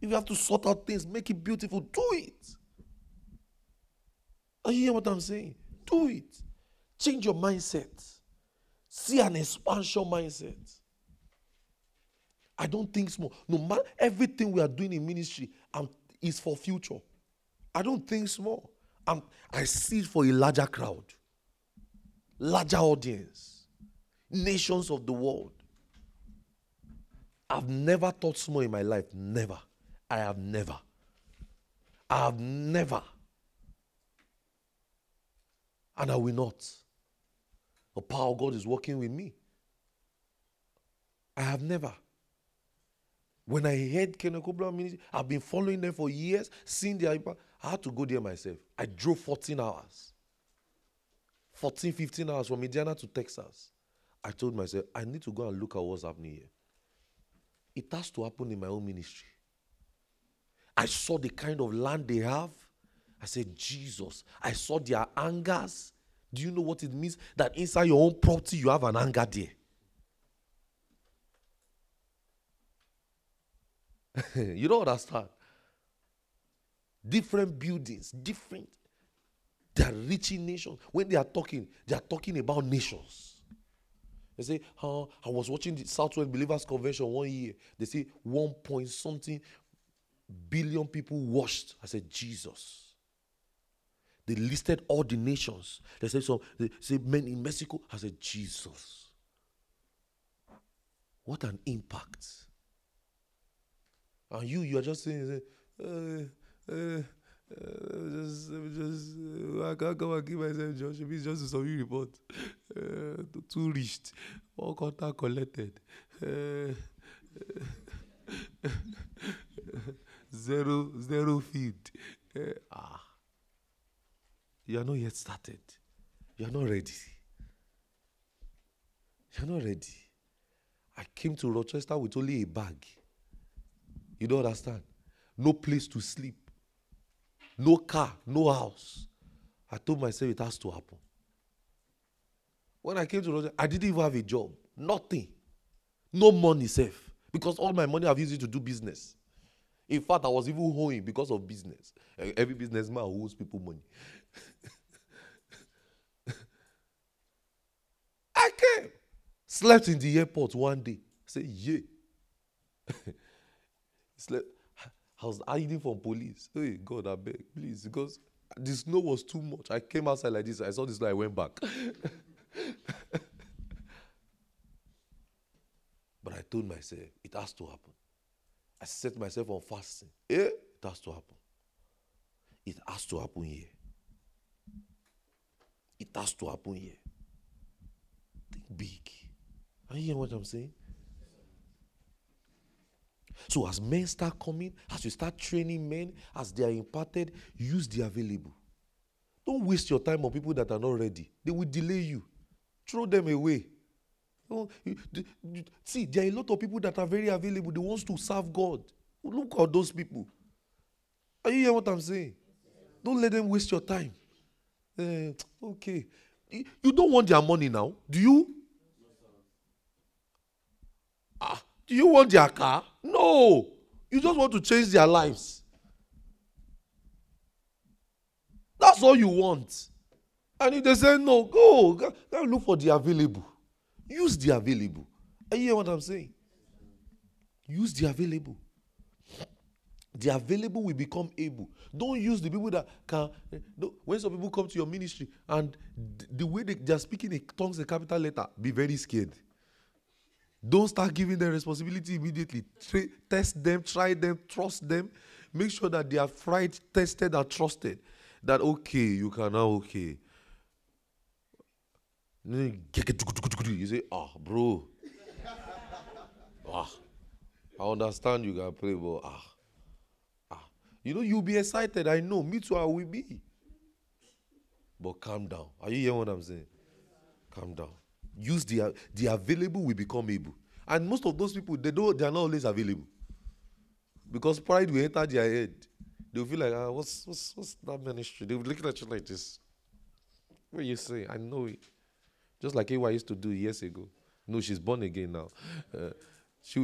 If you have to sort out things, make it beautiful, do it. Are you hearing what I'm saying? Do it. Change your mindset. See an expansion mindset. I don't think small. No matter everything we are doing in ministry is for future. I don't think small. I see it for a larger crowd. Larger audience, nations of the world. I've never thought small in my life. Never. I have never. And I will not. The power of God is working with me. I have never. When I heard Kenokobla Ministry, I've been following them for years, seeing their impact. I had to go there myself. I drove 14 hours. 14, 15 hours from Indiana to Texas. I told myself, I need to go and look at what's happening here. It has to happen in my own ministry. I saw the kind of land they have. I said, Jesus, I saw their angers. Do you know what it means? That inside your own property, you have an anger there. You don't understand. Different buildings, different. They are reaching nations. When they are talking about nations. They say, I was watching the Southwest Believers Convention one year. They say, 1.something billion people washed. I said, Jesus. They listed all the nations. They said, so they say, men in Mexico. I said, Jesus. What an impact. And you are just saying, I can't come and give myself Josh. It's just a summary report. Too rich. All contact collected. Zero feed. You are not yet started. You are not ready. You are not ready. I came to Rochester with only a bag. You don't understand. No place to sleep. No car, no house. I told myself it has to happen. When I came to Rochester, I didn't even have a job. Nothing. No money safe. Because all my money I've used it to do business. In fact, I was even hoeing because of business. Every businessman owes people money. I came. Slept in the airport one day. I said, yeah. Slept. I was hiding from police. Hey, God, I beg, please. Because the snow was too much. I came outside like this. I saw this, I went back. But I told myself, it has to happen. I set myself on fasting. Hey, it has to happen. It has to happen here. It has to happen here. Think big. Are you hearing what I'm saying? So as men start coming, as you start training men, as they are imparted, use the available. Don't waste your time on people that are not ready. They will delay you. Throw them away. See, there are a lot of people that are very available. They want to serve God. Look at those people. Are you hearing what I'm saying? Don't let them waste your time. Okay. You don't want their money now, do you? Do you want their car? No. You just want to change their lives. That's all you want. And if they say no, go look for the available. Use the available. Are you hearing what I'm saying? Use the available. The available will become able. Don't use the people that can. When some people come to your ministry and the way they are speaking in tongues, the capital letter, be very scared. Don't start giving them responsibility immediately. Test them, try them, trust them. Make sure that they are fried, tested, and trusted. That, okay, you can now, okay. You say, bro. I understand you can pray, but You know, you'll be excited. I know. Me too, I will be. But calm down. Are you hearing what I'm saying? Calm down. Use the available will become able. And most of those people, they are not always available. Because pride will enter their head. They'll feel like, what's that ministry? They'll be looking at you like this. What you say? I know it. Just like AY used to do years ago. No, she's born again now.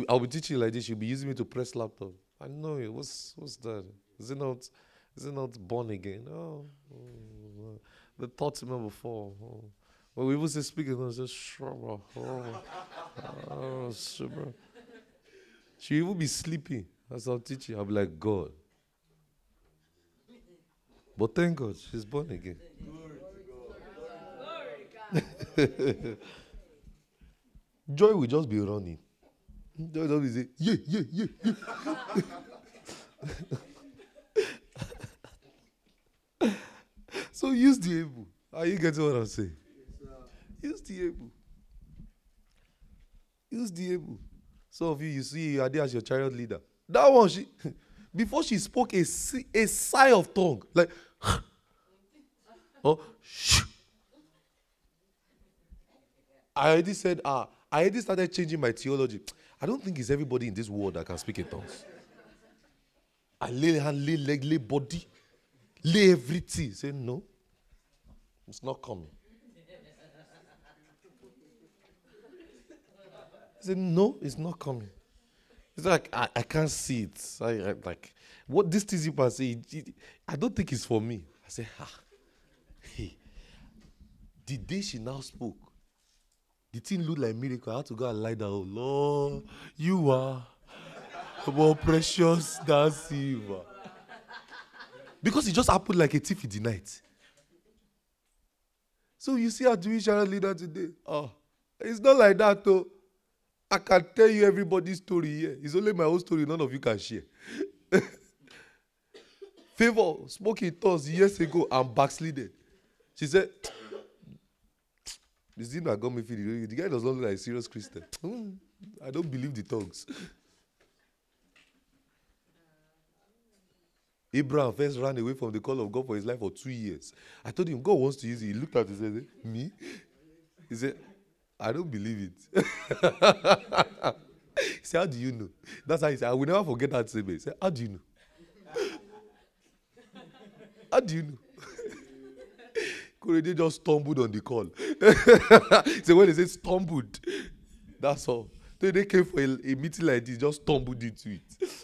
I'll be teaching like this. She'll be using me to press laptop. I know it. What's that? Is it not born again? Oh, the thoughts remember before. Oh. Well, we was speaking, I was just shrubber. Oh, she even be sleeping as I'm teaching. I'll be like, God. But thank God, she's born again. Glory to God. Glory to God. Joy will just be running. Joy will just be saying, yeah. So use the able. Are you getting what I'm saying? Use the able. Use the able. Some of you see you are there as your chariot leader. That one, she before she spoke a sigh of tongue, like, oh, I already said, I already started changing my theology. I don't think it's everybody in this world that can speak in tongues. I lay hand, lay leg, lay body, lay everything. You say, no, it's not coming. He said, no, it's not coming. It's like, I can't see it. I like, what this TZ pass, I don't think it's for me. I said, ah. Hey. The day she now spoke, the thing looked like a miracle. I had to go and lie down. Oh, Lord, you are more precious than silver. Because it just happened like a thief in the night. So you see our Jewish leader today. Oh, it's not like that though. I can tell you everybody's story here. It's only my own story. None of you can share. Favor spoke in tongues years ago and backslided. She said, this thing that got me feeling, the guy does not look like a serious Christian. I don't believe the tongues. Abraham first ran away from the call of God for his life for 2 years. I told him, God wants to use you. He looked at me and said, me? He said, I don't believe it. He said, how do you know? That's how he said, I will never forget that statement. He said, how do you know? How do you know? Korede just stumbled on the call. So when they say stumbled, that's all. So they came for a meeting like this, just stumbled into it.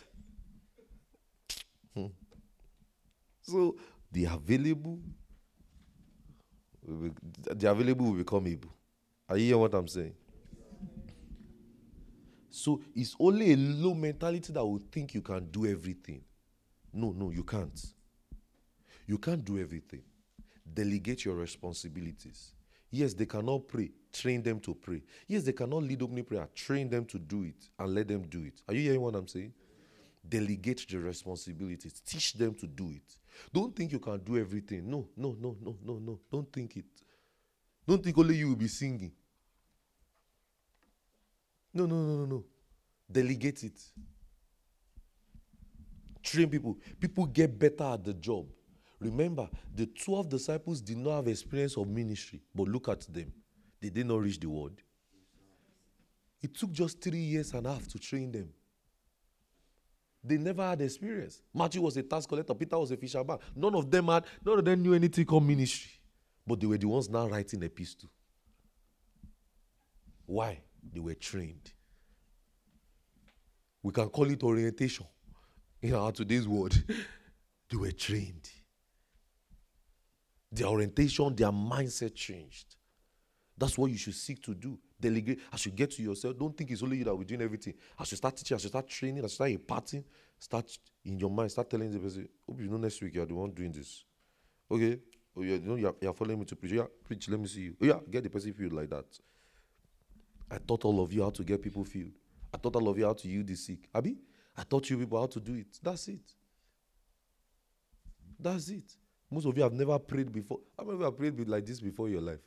So the available will become able. Are you hearing what I'm saying? So it's only a low mentality that will think you can do everything. No, you can't. You can't do everything. Delegate your responsibilities. Yes, they cannot pray. Train them to pray. Yes, they cannot lead opening prayer. Train them to do it and let them do it. Are you hearing what I'm saying? Delegate the responsibilities. Teach them to do it. Don't think you can do everything. No. Don't think it. Don't think only you will be singing. No. Delegate it. Train people. People get better at the job. Remember, the 12 disciples did not have experience of ministry, but look at them. They did not reach the world. It took just 3.5 years to train them. They never had experience. Matthew was a tax collector. Peter was a fisherman. None of them knew anything called ministry. But they were the ones now writing epistles. Why? They were trained. We can call it orientation in our today's world. They were trained. Their orientation, their mindset changed. That's what you should seek to do. Delegate. As you get to yourself, don't think it's only you that will do everything. As you start teaching, as you start training, as you start imparting, start in your mind, start telling the person, hope you know next week you are the one doing this. Okay? Oh, you are following me to preach. Yeah, preach, let me see you. Oh, yeah, get the person filled like that. I taught all of you how to get people filled. I taught all of you how to heal the sick. Abi? I taught you people how to do it. That's it. That's it. Most of you have never prayed before. How many of you have prayed like this before in your life?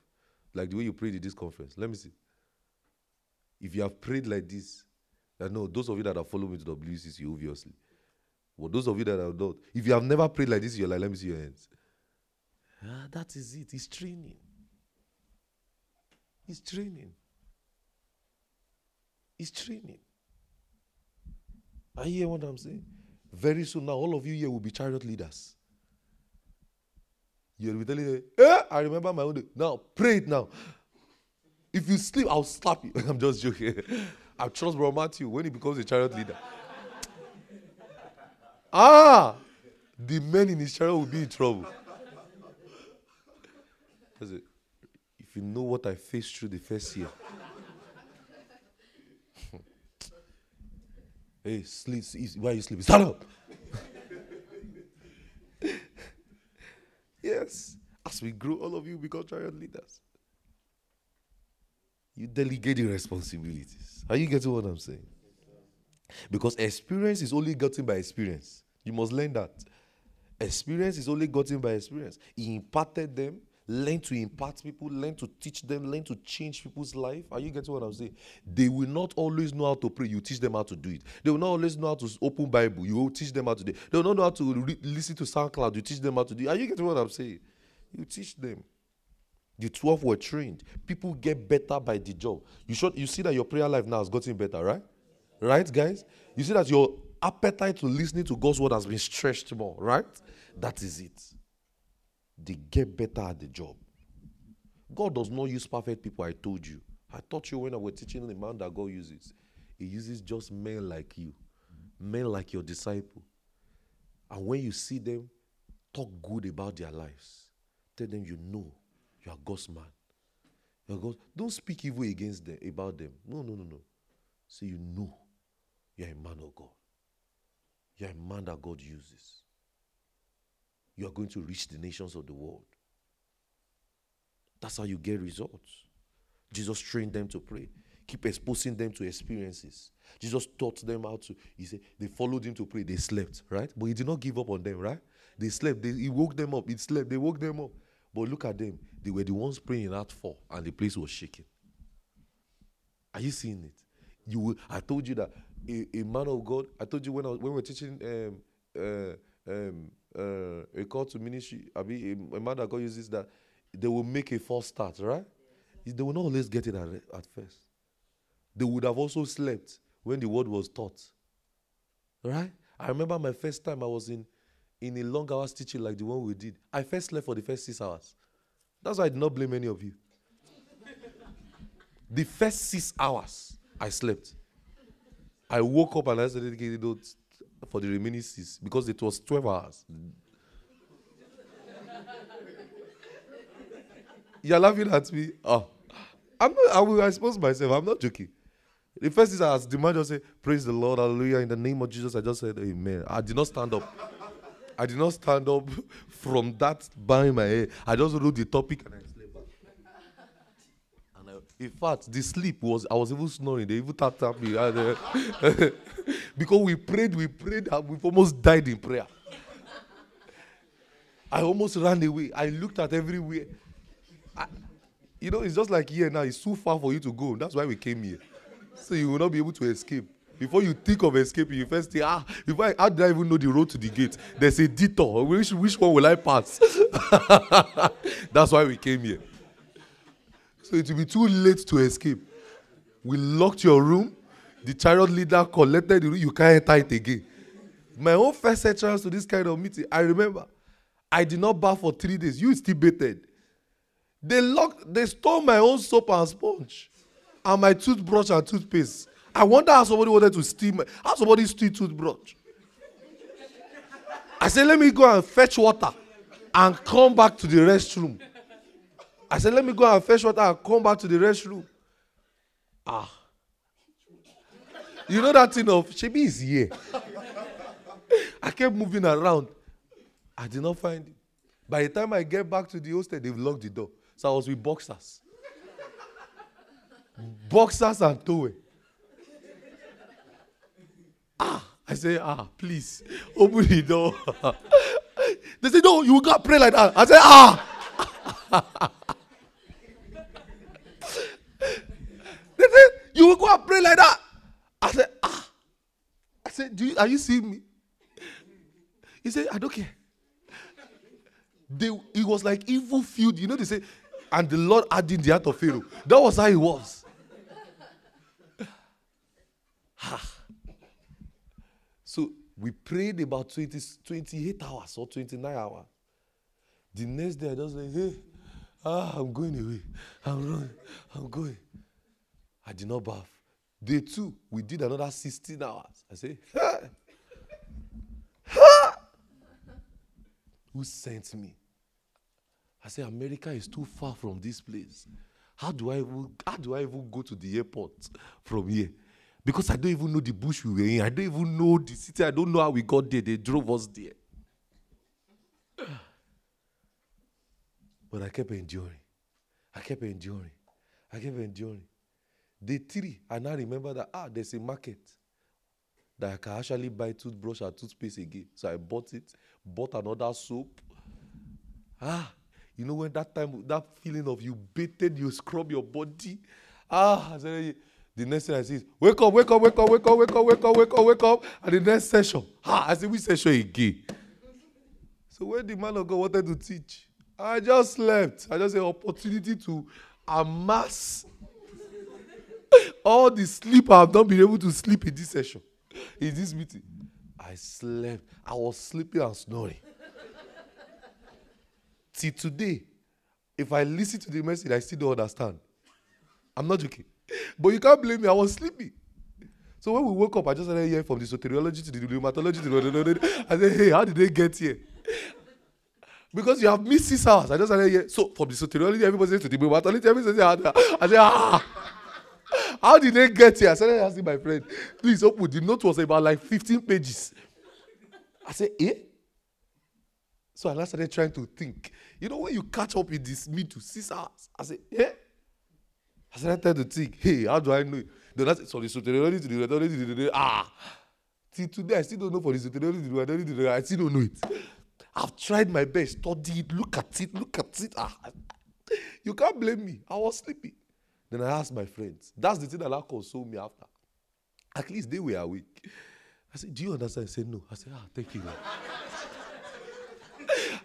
Like the way you prayed in this conference. Let me see. If you have prayed like this, I know those of you that have followed me to WCC, obviously. But those of you that have not, if you have never prayed like this in your life, let me see your hands. Ah, that is it. It's training. It's training. It's training. Are you hearing what I'm saying? Very soon now, all of you here will be chariot leaders. You'll be telling them, I remember my own day. Now, pray it now. If you sleep, I'll slap you. I'm just joking. I trust Brother Matthew when he becomes a chariot leader. The men in his chariot will be in trouble. If you know what I faced through the first year. Hey, sleep. Why are you sleeping? Stand up! Yes. As we grow, all of you become chariot leaders. You delegate the responsibilities. Are you getting what I'm saying? Because experience is only gotten by experience. You must learn that. Experience is only gotten by experience. He imparted them, learned to impart people, learned to teach them, learned to change people's life. Are you getting what I'm saying? They will not always know how to pray. You teach them how to do it. They will not always know how to open Bible. You will teach them how to do it. They will not know how to listen to SoundCloud. You teach them how to do it. Are you getting what I'm saying? You teach them. The 12 were trained. People get better by the job. You see that your prayer life now has gotten better, right? Right, guys? You see that your appetite to listening to God's word has been stretched more, right? That is it. they get better at the job. God does not use perfect people, I told you. I taught you when I was teaching the man that God uses. He uses just men like you, men like your disciple. And when you see them, talk good about their lives. Tell them you know you are God's man. You are God. Don't speak evil against them, about them. No. Say you know you are a man of God. You are a man that God uses. You are going to reach the nations of the world. That's how you get results. Jesus trained them to pray. Keep exposing them to experiences. Jesus taught them how to. He said, they followed him to pray. They slept, right? But he did not give up on them, right? They slept. He woke them up. He slept. They woke them up. But look at them. They were the ones praying in Act 4, and the place was shaking. Are you seeing it? I told you that a man of God, I told you when we were teaching a call to ministry, a man that God uses that, they will make a false start, right? They will not always get it at first. They would have also slept when the word was taught. Right? I remember my first time I was in a long hours teaching like the one we did. I first slept for the first 6 hours. That's why I did not blame any of you. The first 6 hours, I slept. I woke up and I said, for the remaining 6, because it was 12 hours. You're laughing at me. Oh. I will expose myself. I'm not joking. The first is I asked the man just say, praise the Lord, hallelujah, in the name of Jesus. I just said, amen. I did not stand up. I did not stand up from that bar in my head. I just wrote the topic and I slept back. And in fact, the sleep was, I was even snoring. They even tapped me. Because we prayed, and we've almost died in prayer. I almost ran away. I looked at everywhere. It's just like here now. It's too far for you to go. That's why we came here. So you will not be able to escape. Before you think of escaping, you first think, how do I even know the road to the gate? There's a detour. Which one will I pass? That's why we came here. So it will be too late to escape. We locked your room. The chariot leader collected the room. You can't enter it again. My own first entrance to this kind of meeting, I remember, I did not bath for 3 days. You still bathed. They stole my own soap and sponge and my toothbrush and toothpaste. I wonder how somebody wanted to steal toothbrush. I said, let me go and fetch water and come back to the restroom. Ah. You know that thing of, Shebi is here. I kept moving around. I did not find it. By the time I get back to the hostel, they've locked the door. So I was with boxers. Boxers and towel. I say, please, open the door. They say, no, you can't pray like that. I say, They say, you can't pray like that. I say, I say, are you seeing me? He said, I don't care. It was like evil field. You know, they say, and the Lord added the heart of Pharaoh. That was how it was. So we prayed about 28 hours or 29 hours. The next day, I just like, I'm going away. I'm running. I'm going. I did not bath. Day 2, we did another 16 hours. I say, Who sent me? I said, America is too far from this place. How do I even go to the airport from here? Because I don't even know the bush we were in. I don't even know the city. I don't know how we got there. They drove us there. But I kept enduring. Day 3, I now remember that, there's a market that I can actually buy toothbrush and toothpaste again. So I bought it. Bought another soap. You know when that time, that feeling of you bathed, you scrub your body. The next thing I see is, wake up. And the next session, I say, which session again? So when the man of God wanted to teach, I just slept. I just had an opportunity to amass all the sleep I have not been able to sleep in this session, in this meeting. I slept. I was sleeping and snoring. Till today, if I listen to the message, I still don't understand. I'm not joking. But you can't blame me. I was sleepy. So when we woke up, I just started hearing from the soteriology to the rheumatology to the... I said, hey, how did they get here? Because you have missed 6 hours. I just started hearing... So from the soteriology, everybody says to the rheumatology, everybody says... I said, ah! How did they get here? I started asking my friend, please open. The note was about like 15 pages. I said, eh? So I started trying to think. You know, when you catch up in this mid to 6 hours, I said, eh? I started trying to think, hey, how do I know it? Then I said, so the soteriology to the rhetoric, ah. See, today I still don't know for the soteriology to the rhetoric, I still don't know it. I've tried my best, studied, look at it. Ah. You can't blame me. I was sleepy. Then I asked my friends. That's the thing that I consoled me after. At least they were awake. I said, do you understand? I said, no. I said, ah, thank you, Lord.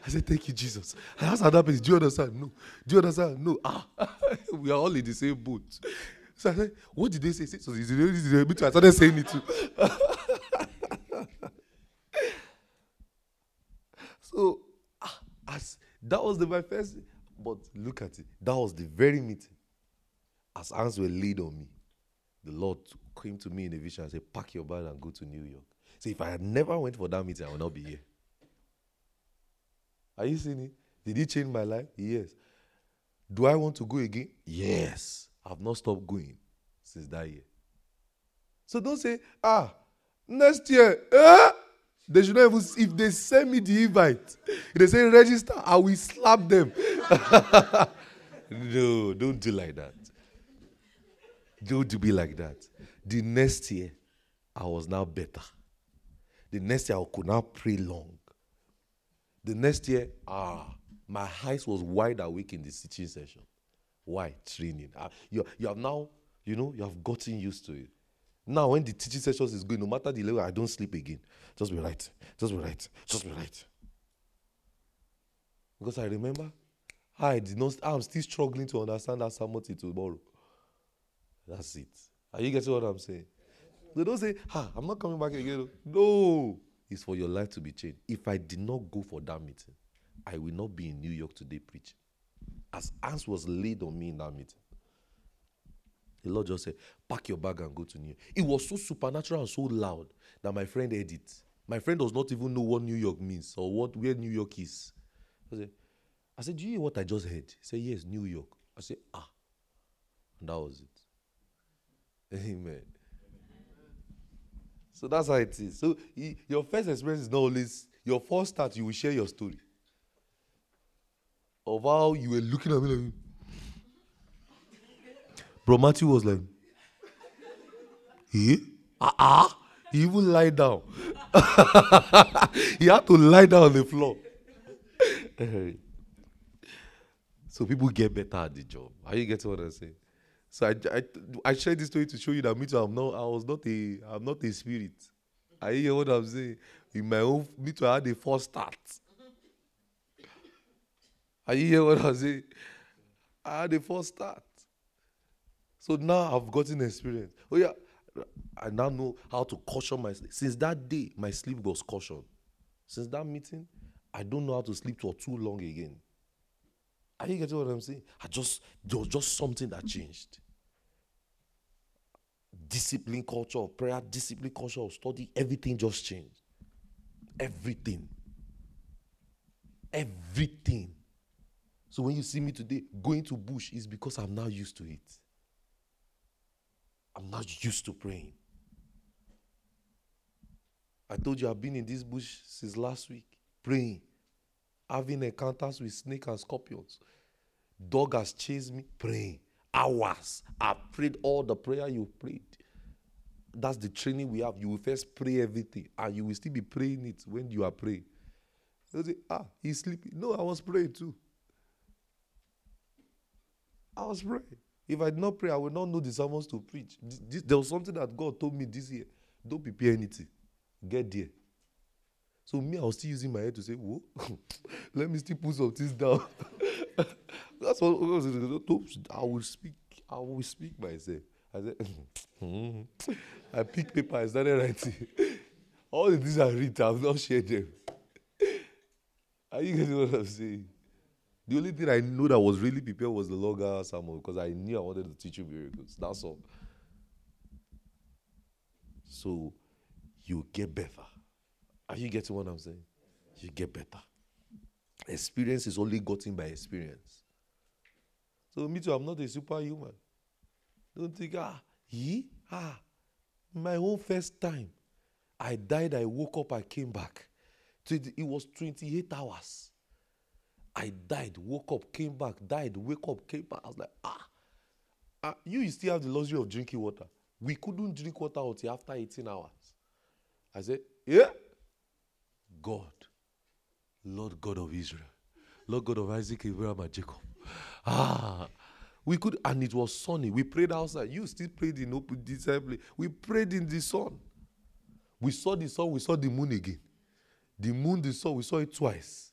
I said, thank you, Jesus. I asked another person, do you understand? No. Do you understand? No. Ah, we are all in the same boat. So I said, what did they say? So I started saying it too. So that was my first, but look at it. That was the very meeting. As hands were laid on me, the Lord came to me in a vision and said, pack your bag and go to New York. So if I had never went for that meeting, I would not be here. Are you seeing it? Did it change my life? Yes. Do I want to go again? Yes. I've not stopped going since that year. So don't say, next year, They should not even, if they send me the invite, if they say register, I will slap them. No, don't do like that. Don't be like that. The next year, I was now better. The next year, I could not pray long. The next year, my eyes was wide awake in the teaching session. Why? Training. You have now, you have gotten used to it. Now, when the teaching sessions is going, no matter the level, I don't sleep again. Just be right. Just be right. Just be right. Because I remember, I'm still struggling to understand that sermon till tomorrow. That's it. Are you getting what I'm saying? They don't say, I'm not coming back again. No. It's for your life to be changed. If I did not go for that meeting, I will not be in New York today preaching. As hands was laid on me in that meeting, the Lord just said, pack your bag and go to New York. It was so supernatural and so loud that my friend heard it. My friend does not even know what New York means or where New York is. I said, do you hear what I just heard? He said, yes, New York. I said, ah. And that was it. Amen. So that's how it is. So your first experience is not always your first start. You will share your story of how you were looking at me like, Bro Matthew was like, he even lied down. He had to lie down on the floor. So people get better at the job. Are you getting what I say? So I shared this story to show you that me too, I'm not a spirit. I hear what I'm saying. In my own me too, I had a false start. Are you hear what I'm saying? I had a false start. So now I've gotten experience. Oh yeah, I now know how to caution my sleep. Since that day, my sleep was cautioned. Since that meeting, I don't know how to sleep for too long again. Are you getting what I'm saying? There was just something that changed. Discipline culture of prayer, discipline culture of study, everything just changed. Everything. So when you see me today going to bush, it's because I'm now used to it. I'm not used to praying. I told you I've been in this bush since last week, praying, having encounters with snakes and scorpions. Dog has chased me, praying. Hours. I prayed all the prayer you prayed. That's the training we have. You will first pray everything, and you will still be praying it when you are praying. They'll say, he's sleeping. No, I was praying too. I was praying. If I did not pray, I would not know the sermons to preach. There was something that God told me this year. Don't prepare anything. Get there. So me, I was still using my head to say, whoa, let me still put some things down. That's what I will speak myself. I said, I picked paper, I started writing. All the things I read, I've not shared them. Are you getting what I'm saying? The only thing I knew that was really prepared was the Logos sermon, because I knew I wanted to teach you miracles. That's all. So you get better. Are you getting what I'm saying? You get better. Experience is only gotten by experience. So me too, I'm not a superhuman. Don't think, my own first time, I died, I woke up, I came back. It was 28 hours. I died, woke up, came back, died, wake up, came back. I was like, you still have the luxury of drinking water. We couldn't drink water until after 18 hours. I said, yeah, God, Lord God of Israel, Lord God of Isaac, Abraham, and Jacob. We could, and it was sunny. We prayed outside. You still prayed in open display. We prayed in the sun. We saw the sun, we saw the moon again. The moon, the sun, we saw it twice.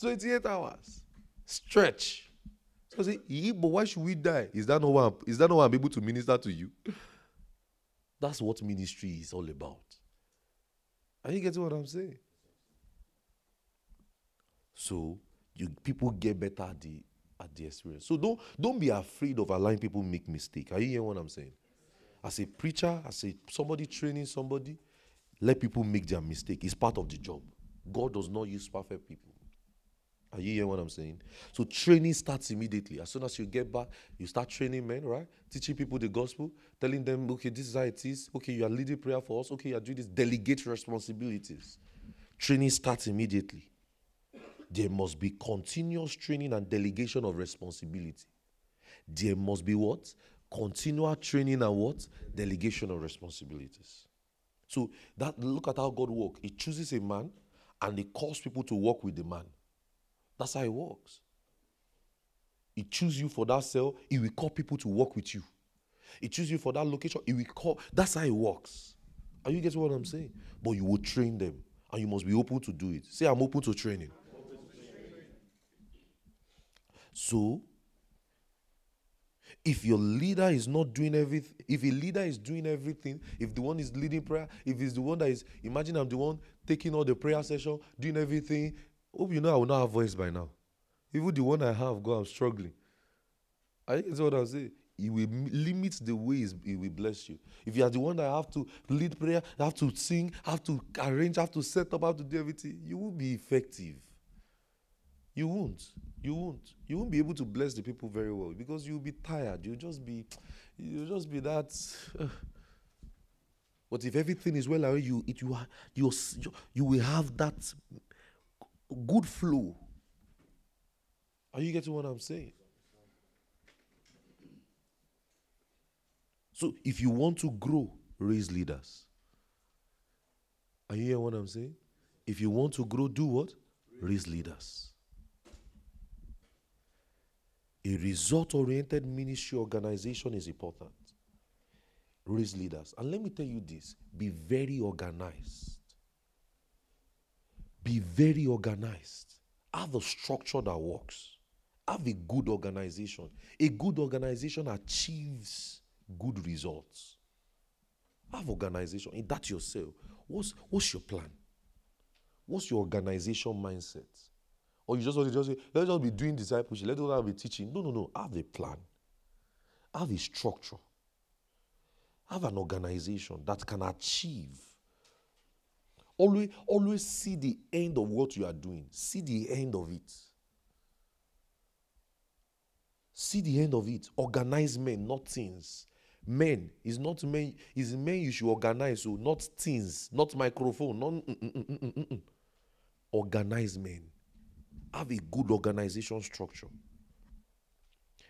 28 hours. Stretch. So I say, but why should we die? Is that not why I'm able to minister to you? That's what ministry is all about. Are you getting what I'm saying? So people get better at the experience. So don't be afraid of allowing people make mistakes. Are you hearing what I'm saying? As a preacher, as somebody training somebody, let people make their mistake. It's part of the job. God does not use perfect people. Are you hearing what I'm saying? So training starts immediately. As soon as you get back, you start training men, right? Teaching people the gospel, telling them, okay, this is how it is. Okay, you are leading prayer for us. Okay, you are doing this. Delegate responsibilities. Training starts immediately. There must be continuous training and delegation of responsibility. There must be what? Continual training and what? Delegation of responsibilities. So look at how God works. He chooses a man and he calls people to work with the man. That's how it works. He chooses you for that cell. He will call people to work with you. He chooses you for that location. He will call. That's how it works. Are you getting what I'm saying? But you will train them and you must be open to do it. Say, I'm open to training. So, if your leader is not doing everything, if a leader is doing everything, if the one is leading prayer, if it's the one that is, imagine I'm the one taking all the prayer session, doing everything. Hope you know I will not have voice by now. Even the one I have, God, I'm struggling. I think that's what I'll say. He will limit the ways he will bless you. If you are the one that have to lead prayer, have to sing, have to arrange, have to set up, have to do everything, you won't be effective. You won't be able to bless the people very well because you'll be tired. You'll just be that. But if everything is well around you, you will have that good flow. Are you getting what I'm saying? So if you want to grow, raise leaders. Are you hearing what I'm saying? If you want to grow, do what? Raise leaders. A result-oriented ministry organization is important. Raise leaders. And let me tell you this. Be very organized. Be very organized. Have a structure that works. Have a good organization. A good organization achieves good results. Have organization. In that yourself. What's your plan? What's your organization mindset? Or you just want to just say, let's just be doing discipleship, let's not be teaching. No. Have a plan. Have a structure. Have an organization that can achieve. Always see the end of what you are doing. See the end of it. See the end of it. Organize men, not things. Men. It's not men. It's men you should organize, so not things, not microphone. Not. Organize men. Have a good organization structure.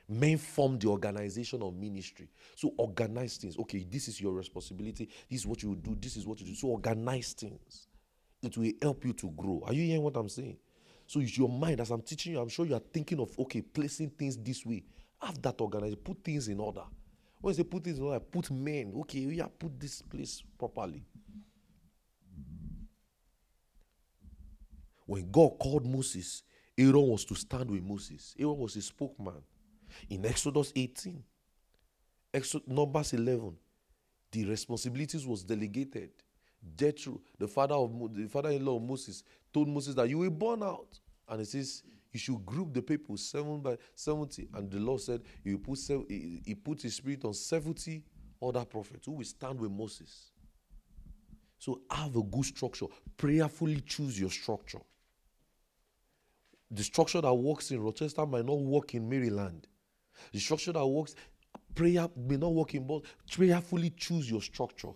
Men form the organization of ministry. So organize things. Okay, this is your responsibility. This is what you do. This is what you do. So organize things. It will help you to grow. Are you hearing what I'm saying? So it's your mind. As I'm teaching you, I'm sure you are thinking of, okay, placing things this way. Have that organization. Put things in order. When I say put things in order, put men. Okay, we have put this place properly. When God called Moses, Aaron was to stand with Moses. Aaron was a spokesman. In Exodus 18, Numbers 11, the responsibilities was delegated. Jethro, the father-in-law of Moses, told Moses that you will burn out. And he says, you should group the people 7 by 70. And the Lord said, he put his spirit on 70 other prophets who will stand with Moses. So have a good structure. Prayerfully choose your structure. The structure that works in Rochester might not work in Maryland. The structure that works, prayer may not work in both. Prayerfully choose your structure.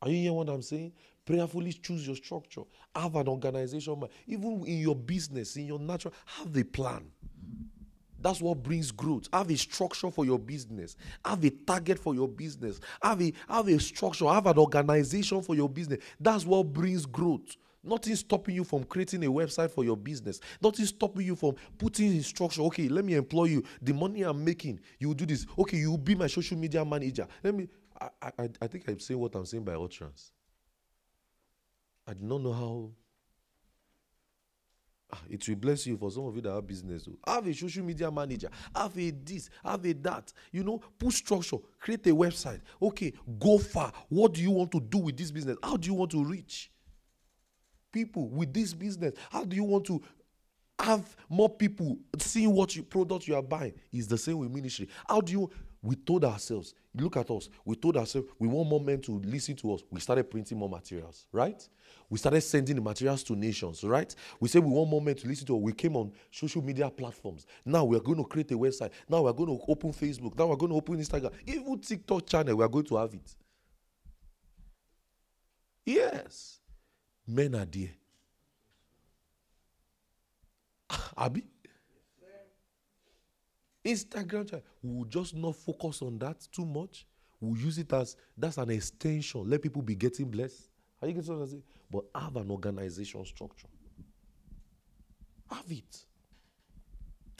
Are you hearing what I'm saying? Prayerfully choose your structure. Have an organization. Even in your business, in your natural, have a plan. That's what brings growth. Have a structure for your business. Have a target for your business. Have a structure. Have an organization for your business. That's what brings growth. Nothing stopping you from creating a website for your business. Nothing stopping you from putting in structure. Okay, let me employ you. The money I'm making, you will do this. Okay, you will be my social media manager. I think I'm saying what I'm saying by utterance. I do not know how. It will bless you for some of you that have business. Have a social media manager. Have a this. Have a that. You know, put structure. Create a website. Okay, go far. What do you want to do with this business? How do you want to reach people with this business? How do you want to have more people seeing what product you are buying? It's the same with ministry. How do you? We told ourselves, look at us. We told ourselves we want more men to listen to us. We started printing more materials, right? We started sending the materials to nations, right? We said we want more men to listen to us. We came on social media platforms. Now we are going to create a website. Now we are going to open Facebook. Now we are going to open Instagram. Even TikTok channel, we are going to have it. Yes. Men are there. Abi? Instagram channel. We will just not focus on that too much. We'll use it as that's an extension. Let people be getting blessed. Are you getting what I say? But have an organization structure. Have it.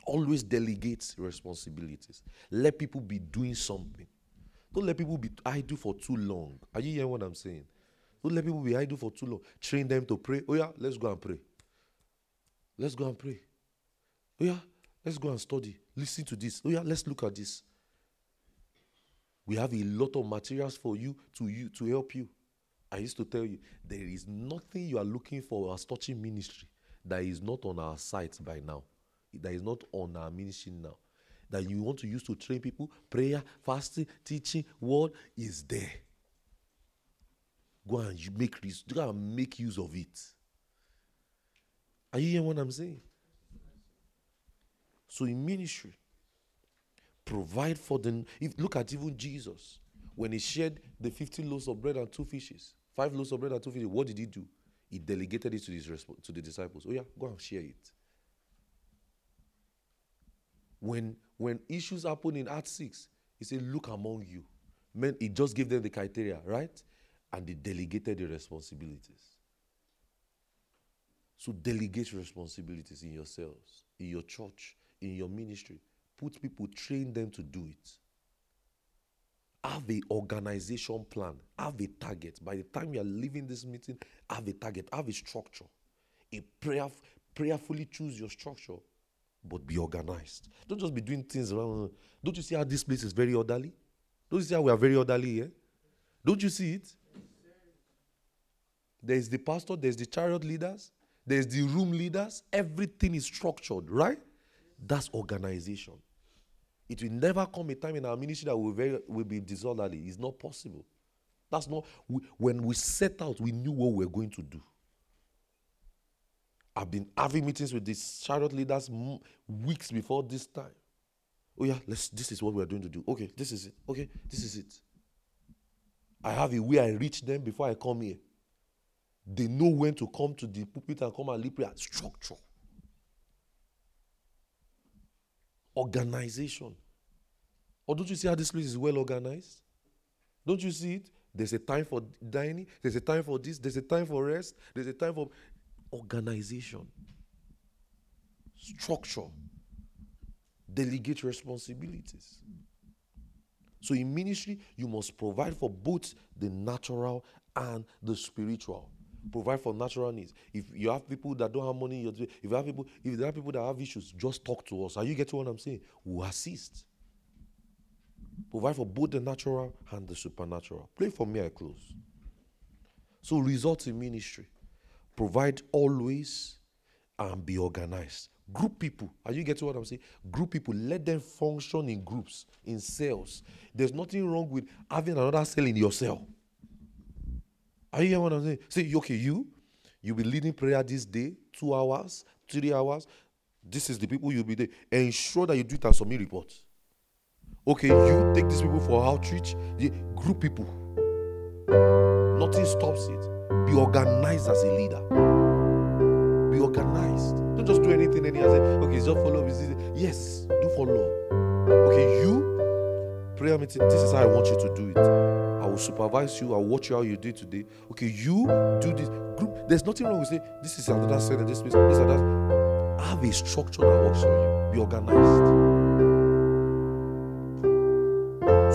Always delegate responsibilities. Let people be doing something. Don't let people be idle for too long. Are you hearing what I'm saying? Don't let people be idle for too long. Train them to pray. Oh yeah, let's go and pray. Let's go and pray. Oh yeah, let's go and study. Listen to this. Oh yeah, let's look at this. We have a lot of materials for you to help you. I used to tell you, there is nothing you are looking for as touching ministry that is not on our site by now. That is not on our ministry now. That you want to use to train people, prayer, fasting, teaching, word is there. Go and make use of it. Are you hearing what I'm saying? So in ministry, provide for the... Look at even Jesus. When he shared the 15 loaves of bread and 2 fishes, 5 loaves of bread and 2 fishes, what did he do? He delegated it to the disciples. Oh yeah, go and share it. When issues happen in Acts 6, he said, look among you. Men, he just gave them the criteria, right? And they delegated the responsibilities. So delegate responsibilities in yourselves, in your church, in your ministry. Put people, train them to do it. Have an organization plan. Have a target. By the time you are leaving this meeting, have a target. Have a structure. Prayerfully choose your structure, but be organized. Don't just be doing things around. Don't you see how this place is very orderly? Don't you see how we are very orderly here? Don't you see it? There's the pastor, there's the chariot leaders, there's the room leaders. Everything is structured, right? That's organization. It will never come a time in our ministry that we'll be disorderly. It's not possible. That's not... When we set out, we knew what we were going to do. I've been having meetings with these chariot leaders weeks before this time. Oh yeah, this is what we're going to do. Okay, this is it. Okay, this is it. I have a way I reach them before I come here. They know when to come to the pulpit and come and lead prayer. Structure. Organization. Or don't you see how this place is well organized? Don't you see it? There's a time for dining. There's a time for this. There's a time for rest. There's a time for organization. Structure. Delegate responsibilities. So in ministry, you must provide for both the natural and the spiritual. Provide for natural needs. If you have people that don't have money, if there are people that have issues, just talk to us. Are you getting what I'm saying? We'll assist. Provide for both the natural and the supernatural. Pray for me, I close. So result in ministry. Provide always and be organized. Group people. Are you getting what I'm saying? Group people. Let them function in groups, in cells. There's nothing wrong with having another cell in your cell. Are you hearing what I'm saying? Say, okay, you'll be leading prayer this day, 2 hours, 3 hours. This is the people you'll be there. Ensure that you do it and submit reports. Okay, you take these people for outreach. The group people. Nothing stops it. Be organized as a leader. Be organized. Don't just do anything and say, okay, just follow up. Yes, do follow up. Okay, you, prayer meeting, this is how I want you to do it. I will supervise you. I will watch you how you do it today. Okay, you do this. Group. There's nothing wrong with saying, this is another side of this place, this and that. Have a structure that works for you. Be organized.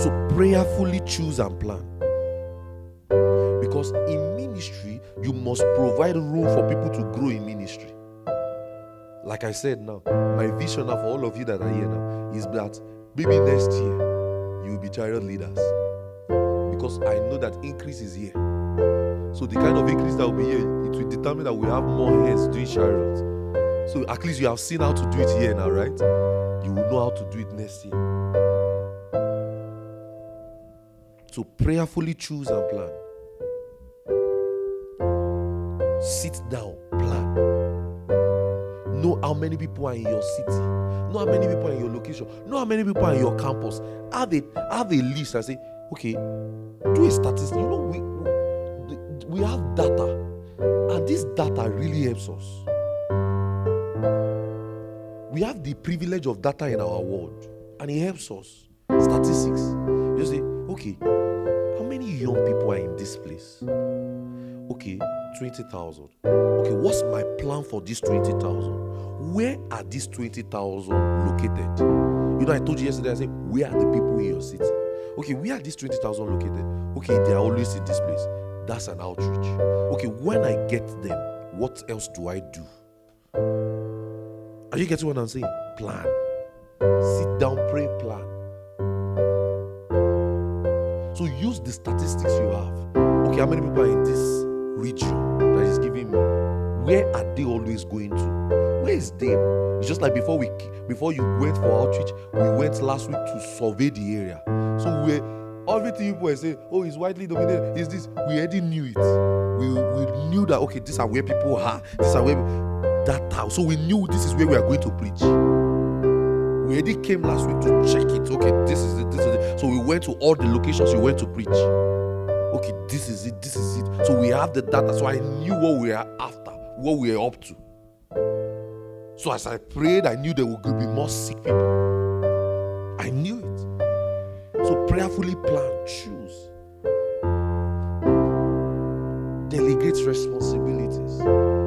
So prayerfully choose and plan. Because in ministry, you must provide room for people to grow in ministry. Like I said now, my vision now for all of you that are here now is that maybe next year, you will be child leaders. Because I know that increase is here. So the kind of increase that will be here, it will determine that we have more heads doing child. So at least you have seen how to do it here now, right? You will know how to do it next year. So prayerfully choose and plan. Sit down, plan. Know how many people are in your city. Know how many people are in your location. Know how many people are in your campus. Have a list and say, okay, do a statistic. You know, we have data. And this data really helps us. We have the privilege of data in our world. And it helps us. Statistics. You say, okay, how many young people are in this place? Okay, 20,000. Okay, what's my plan for this 20,000? Where are these 20,000 located? You know, I told you yesterday, I said, where are the people in your city? Okay, where are these 20,000 located? Okay, they are always in this place. That's an outreach. Okay, when I get them, what else do I do? Are you getting what I'm saying? Plan. Sit down, pray, plan. So use the statistics you have. Okay, how many people are in this region that is giving me? Where are they always going to? Where is them? It's just like before you went for outreach, we went last week to survey the area. So we everything people were saying, oh, it's widely dominated. Is this? We already knew it. We knew that okay, these are where people are. These are where that house. So we knew this is where we are going to preach. We already came last week to check it. Okay, this is it. This is it. So we went to all the locations we went to preach. Okay, this is it, this is it. So we have the data, so I knew what we are after, what we are up to. So as I prayed, I knew there would be more sick people. I knew it. So prayerfully plan, choose. Delegate responsibilities.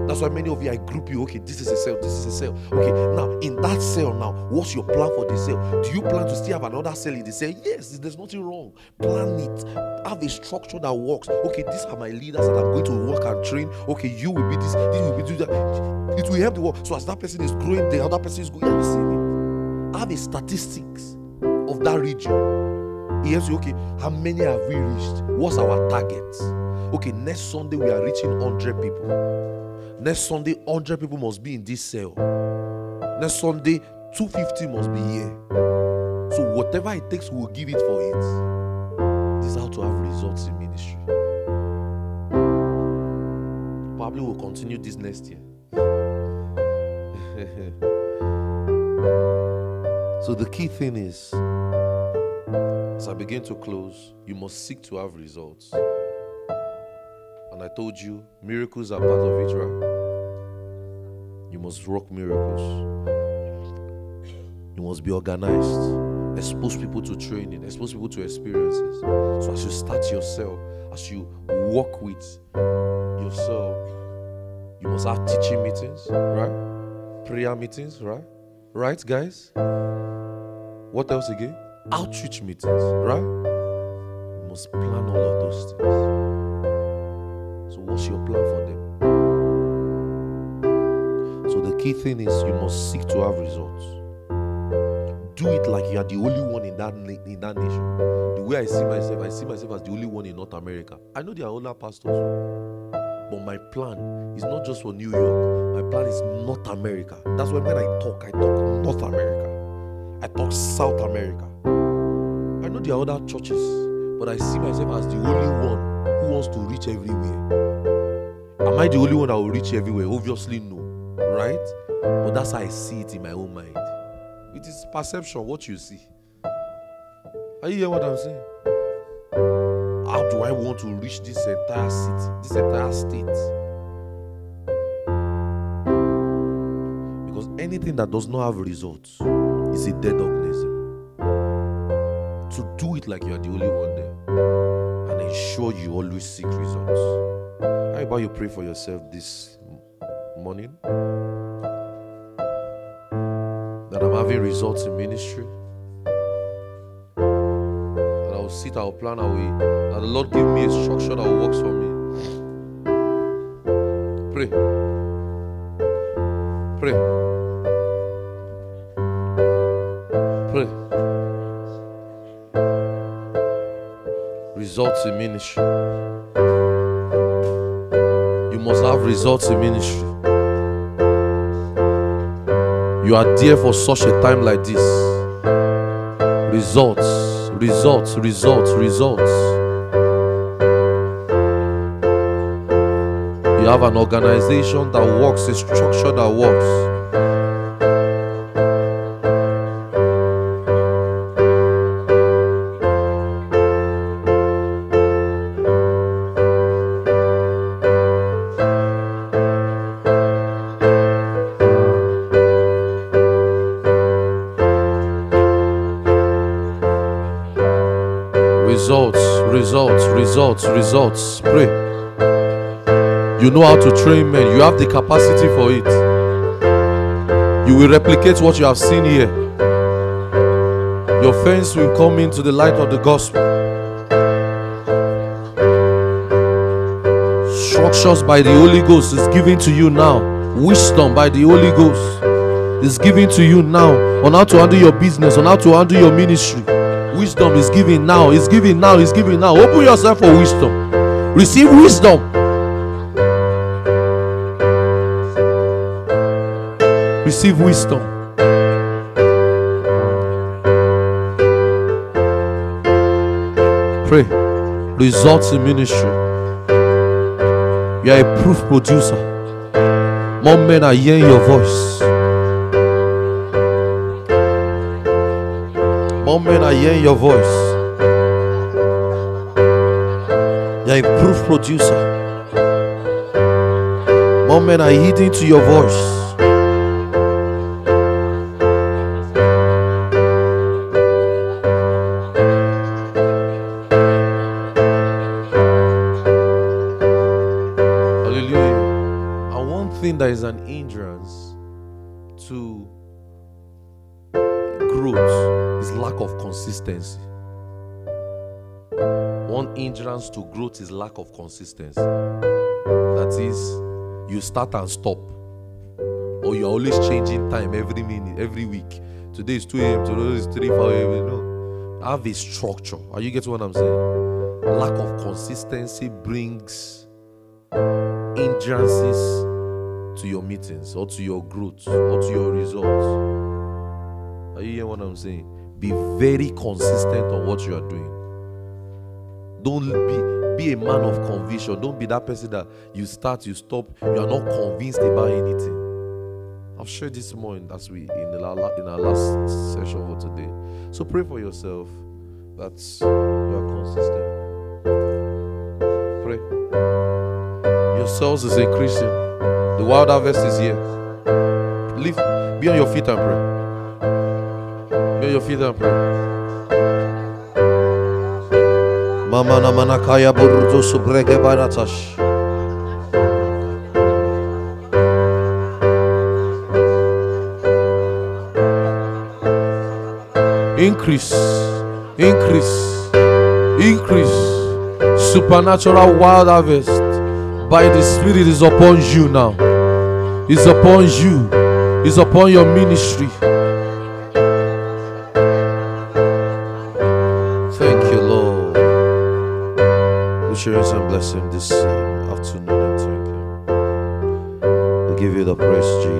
That's why many of you, I group you, okay, this is a cell, this is a cell. Okay, now, in that cell now, what's your plan for the cell? Do you plan to still have another cell in the cell? Yes, there's nothing wrong. Plan it. Have a structure that works. Okay, these are my leaders that I'm going to work and train. Okay, you will be this will be that. It will help the work. So as that person is growing, the other person is growing. Have you seen it? Have a statistics of that region. Yes, okay, how many have we reached? What's our target? Okay, next Sunday we are reaching 100 people. Next Sunday, 100 people must be in this cell. Next Sunday, 250 must be here. So whatever it takes, we'll give it for it. This is how to have results in ministry. Probably we'll continue this next year. So the key thing is, as I begin to close, you must seek to have results. And I told you, miracles are part of it, right? You must rock miracles. You must be organized. Expose people to training. Expose people to experiences. So as you start yourself, as you work with yourself, you must have teaching meetings, right? Prayer meetings, right? Right, guys? What else again? Outreach meetings, right? You must plan all of those things. So what's your plan for them? So the key thing is you must seek to have results. Do it like you are the only one in that nation. The way I see myself as the only one in North America. I know there are other pastors. but my plan is not just for New York. My plan is North America. That's why when I talk North America. I talk South America. I know there are other churches, but I see myself as the only one who wants to reach everywhere. Am I the only one that will reach everywhere? Obviously no, right? But that's how I see it in my own mind. It is perception, what you see. Are you hearing what I'm saying? How do I want to reach this entire city, this entire state? Because anything that does not have results is a dead organism. To do it like you are the only one there and ensure you always seek results. How about you pray for yourself this morning? That I'm having results in ministry. Sit, I will plan away. That the Lord give me a structure that works for me. Pray. Pray. Pray. Results in ministry. You must have results in ministry. You are there for such a time like this. Results. Results, results, results. You have an organization that works, a structure that works. Results. Pray. You know how to train men. You have the capacity for it. You will replicate what you have seen here. Your friends will come into the light of the gospel. Structures by the Holy Ghost is given to you now. Wisdom by the Holy Ghost is given to you now on how to handle your business, on how to handle your ministry. Wisdom is given now. It's given now. It's given now. Open yourself for wisdom. Receive wisdom. Receive wisdom. Pray. Results in ministry. You are a proof producer. More men are hearing your voice. More men are hearing your voice. You are a proof producer. More men are heeding to your voice. Hallelujah. And one thing that is an hindrance to growth is lack of consistency. One hindrance to growth is lack of consistency. That is, you start and stop, or you're always changing time every minute, every week. Today is 2 a.m., today is 3, 4 a.m. No. Have a structure. Are you getting what I'm saying? Lack of consistency brings hindrances to your meetings, or to your growth, or to your results. Are you hearing what I'm saying? Be very consistent on what you are doing. Don't be a man of conviction. Don't be that person that you start, you stop, you are not convinced about anything. I've shared this morning as we in our last session for today. So pray for yourself that you are consistent. Pray. Your souls is increasing. The wild harvest is here. Lift, be on your feet and pray. Your feet up. Mama na manakaya burdu subrege baratash. Increase, increase, increase. Supernatural wild harvest by the Spirit is upon you now. It's upon you. It's upon your ministry. And bless him this afternoon. Thank you. give you the praise, Jesus.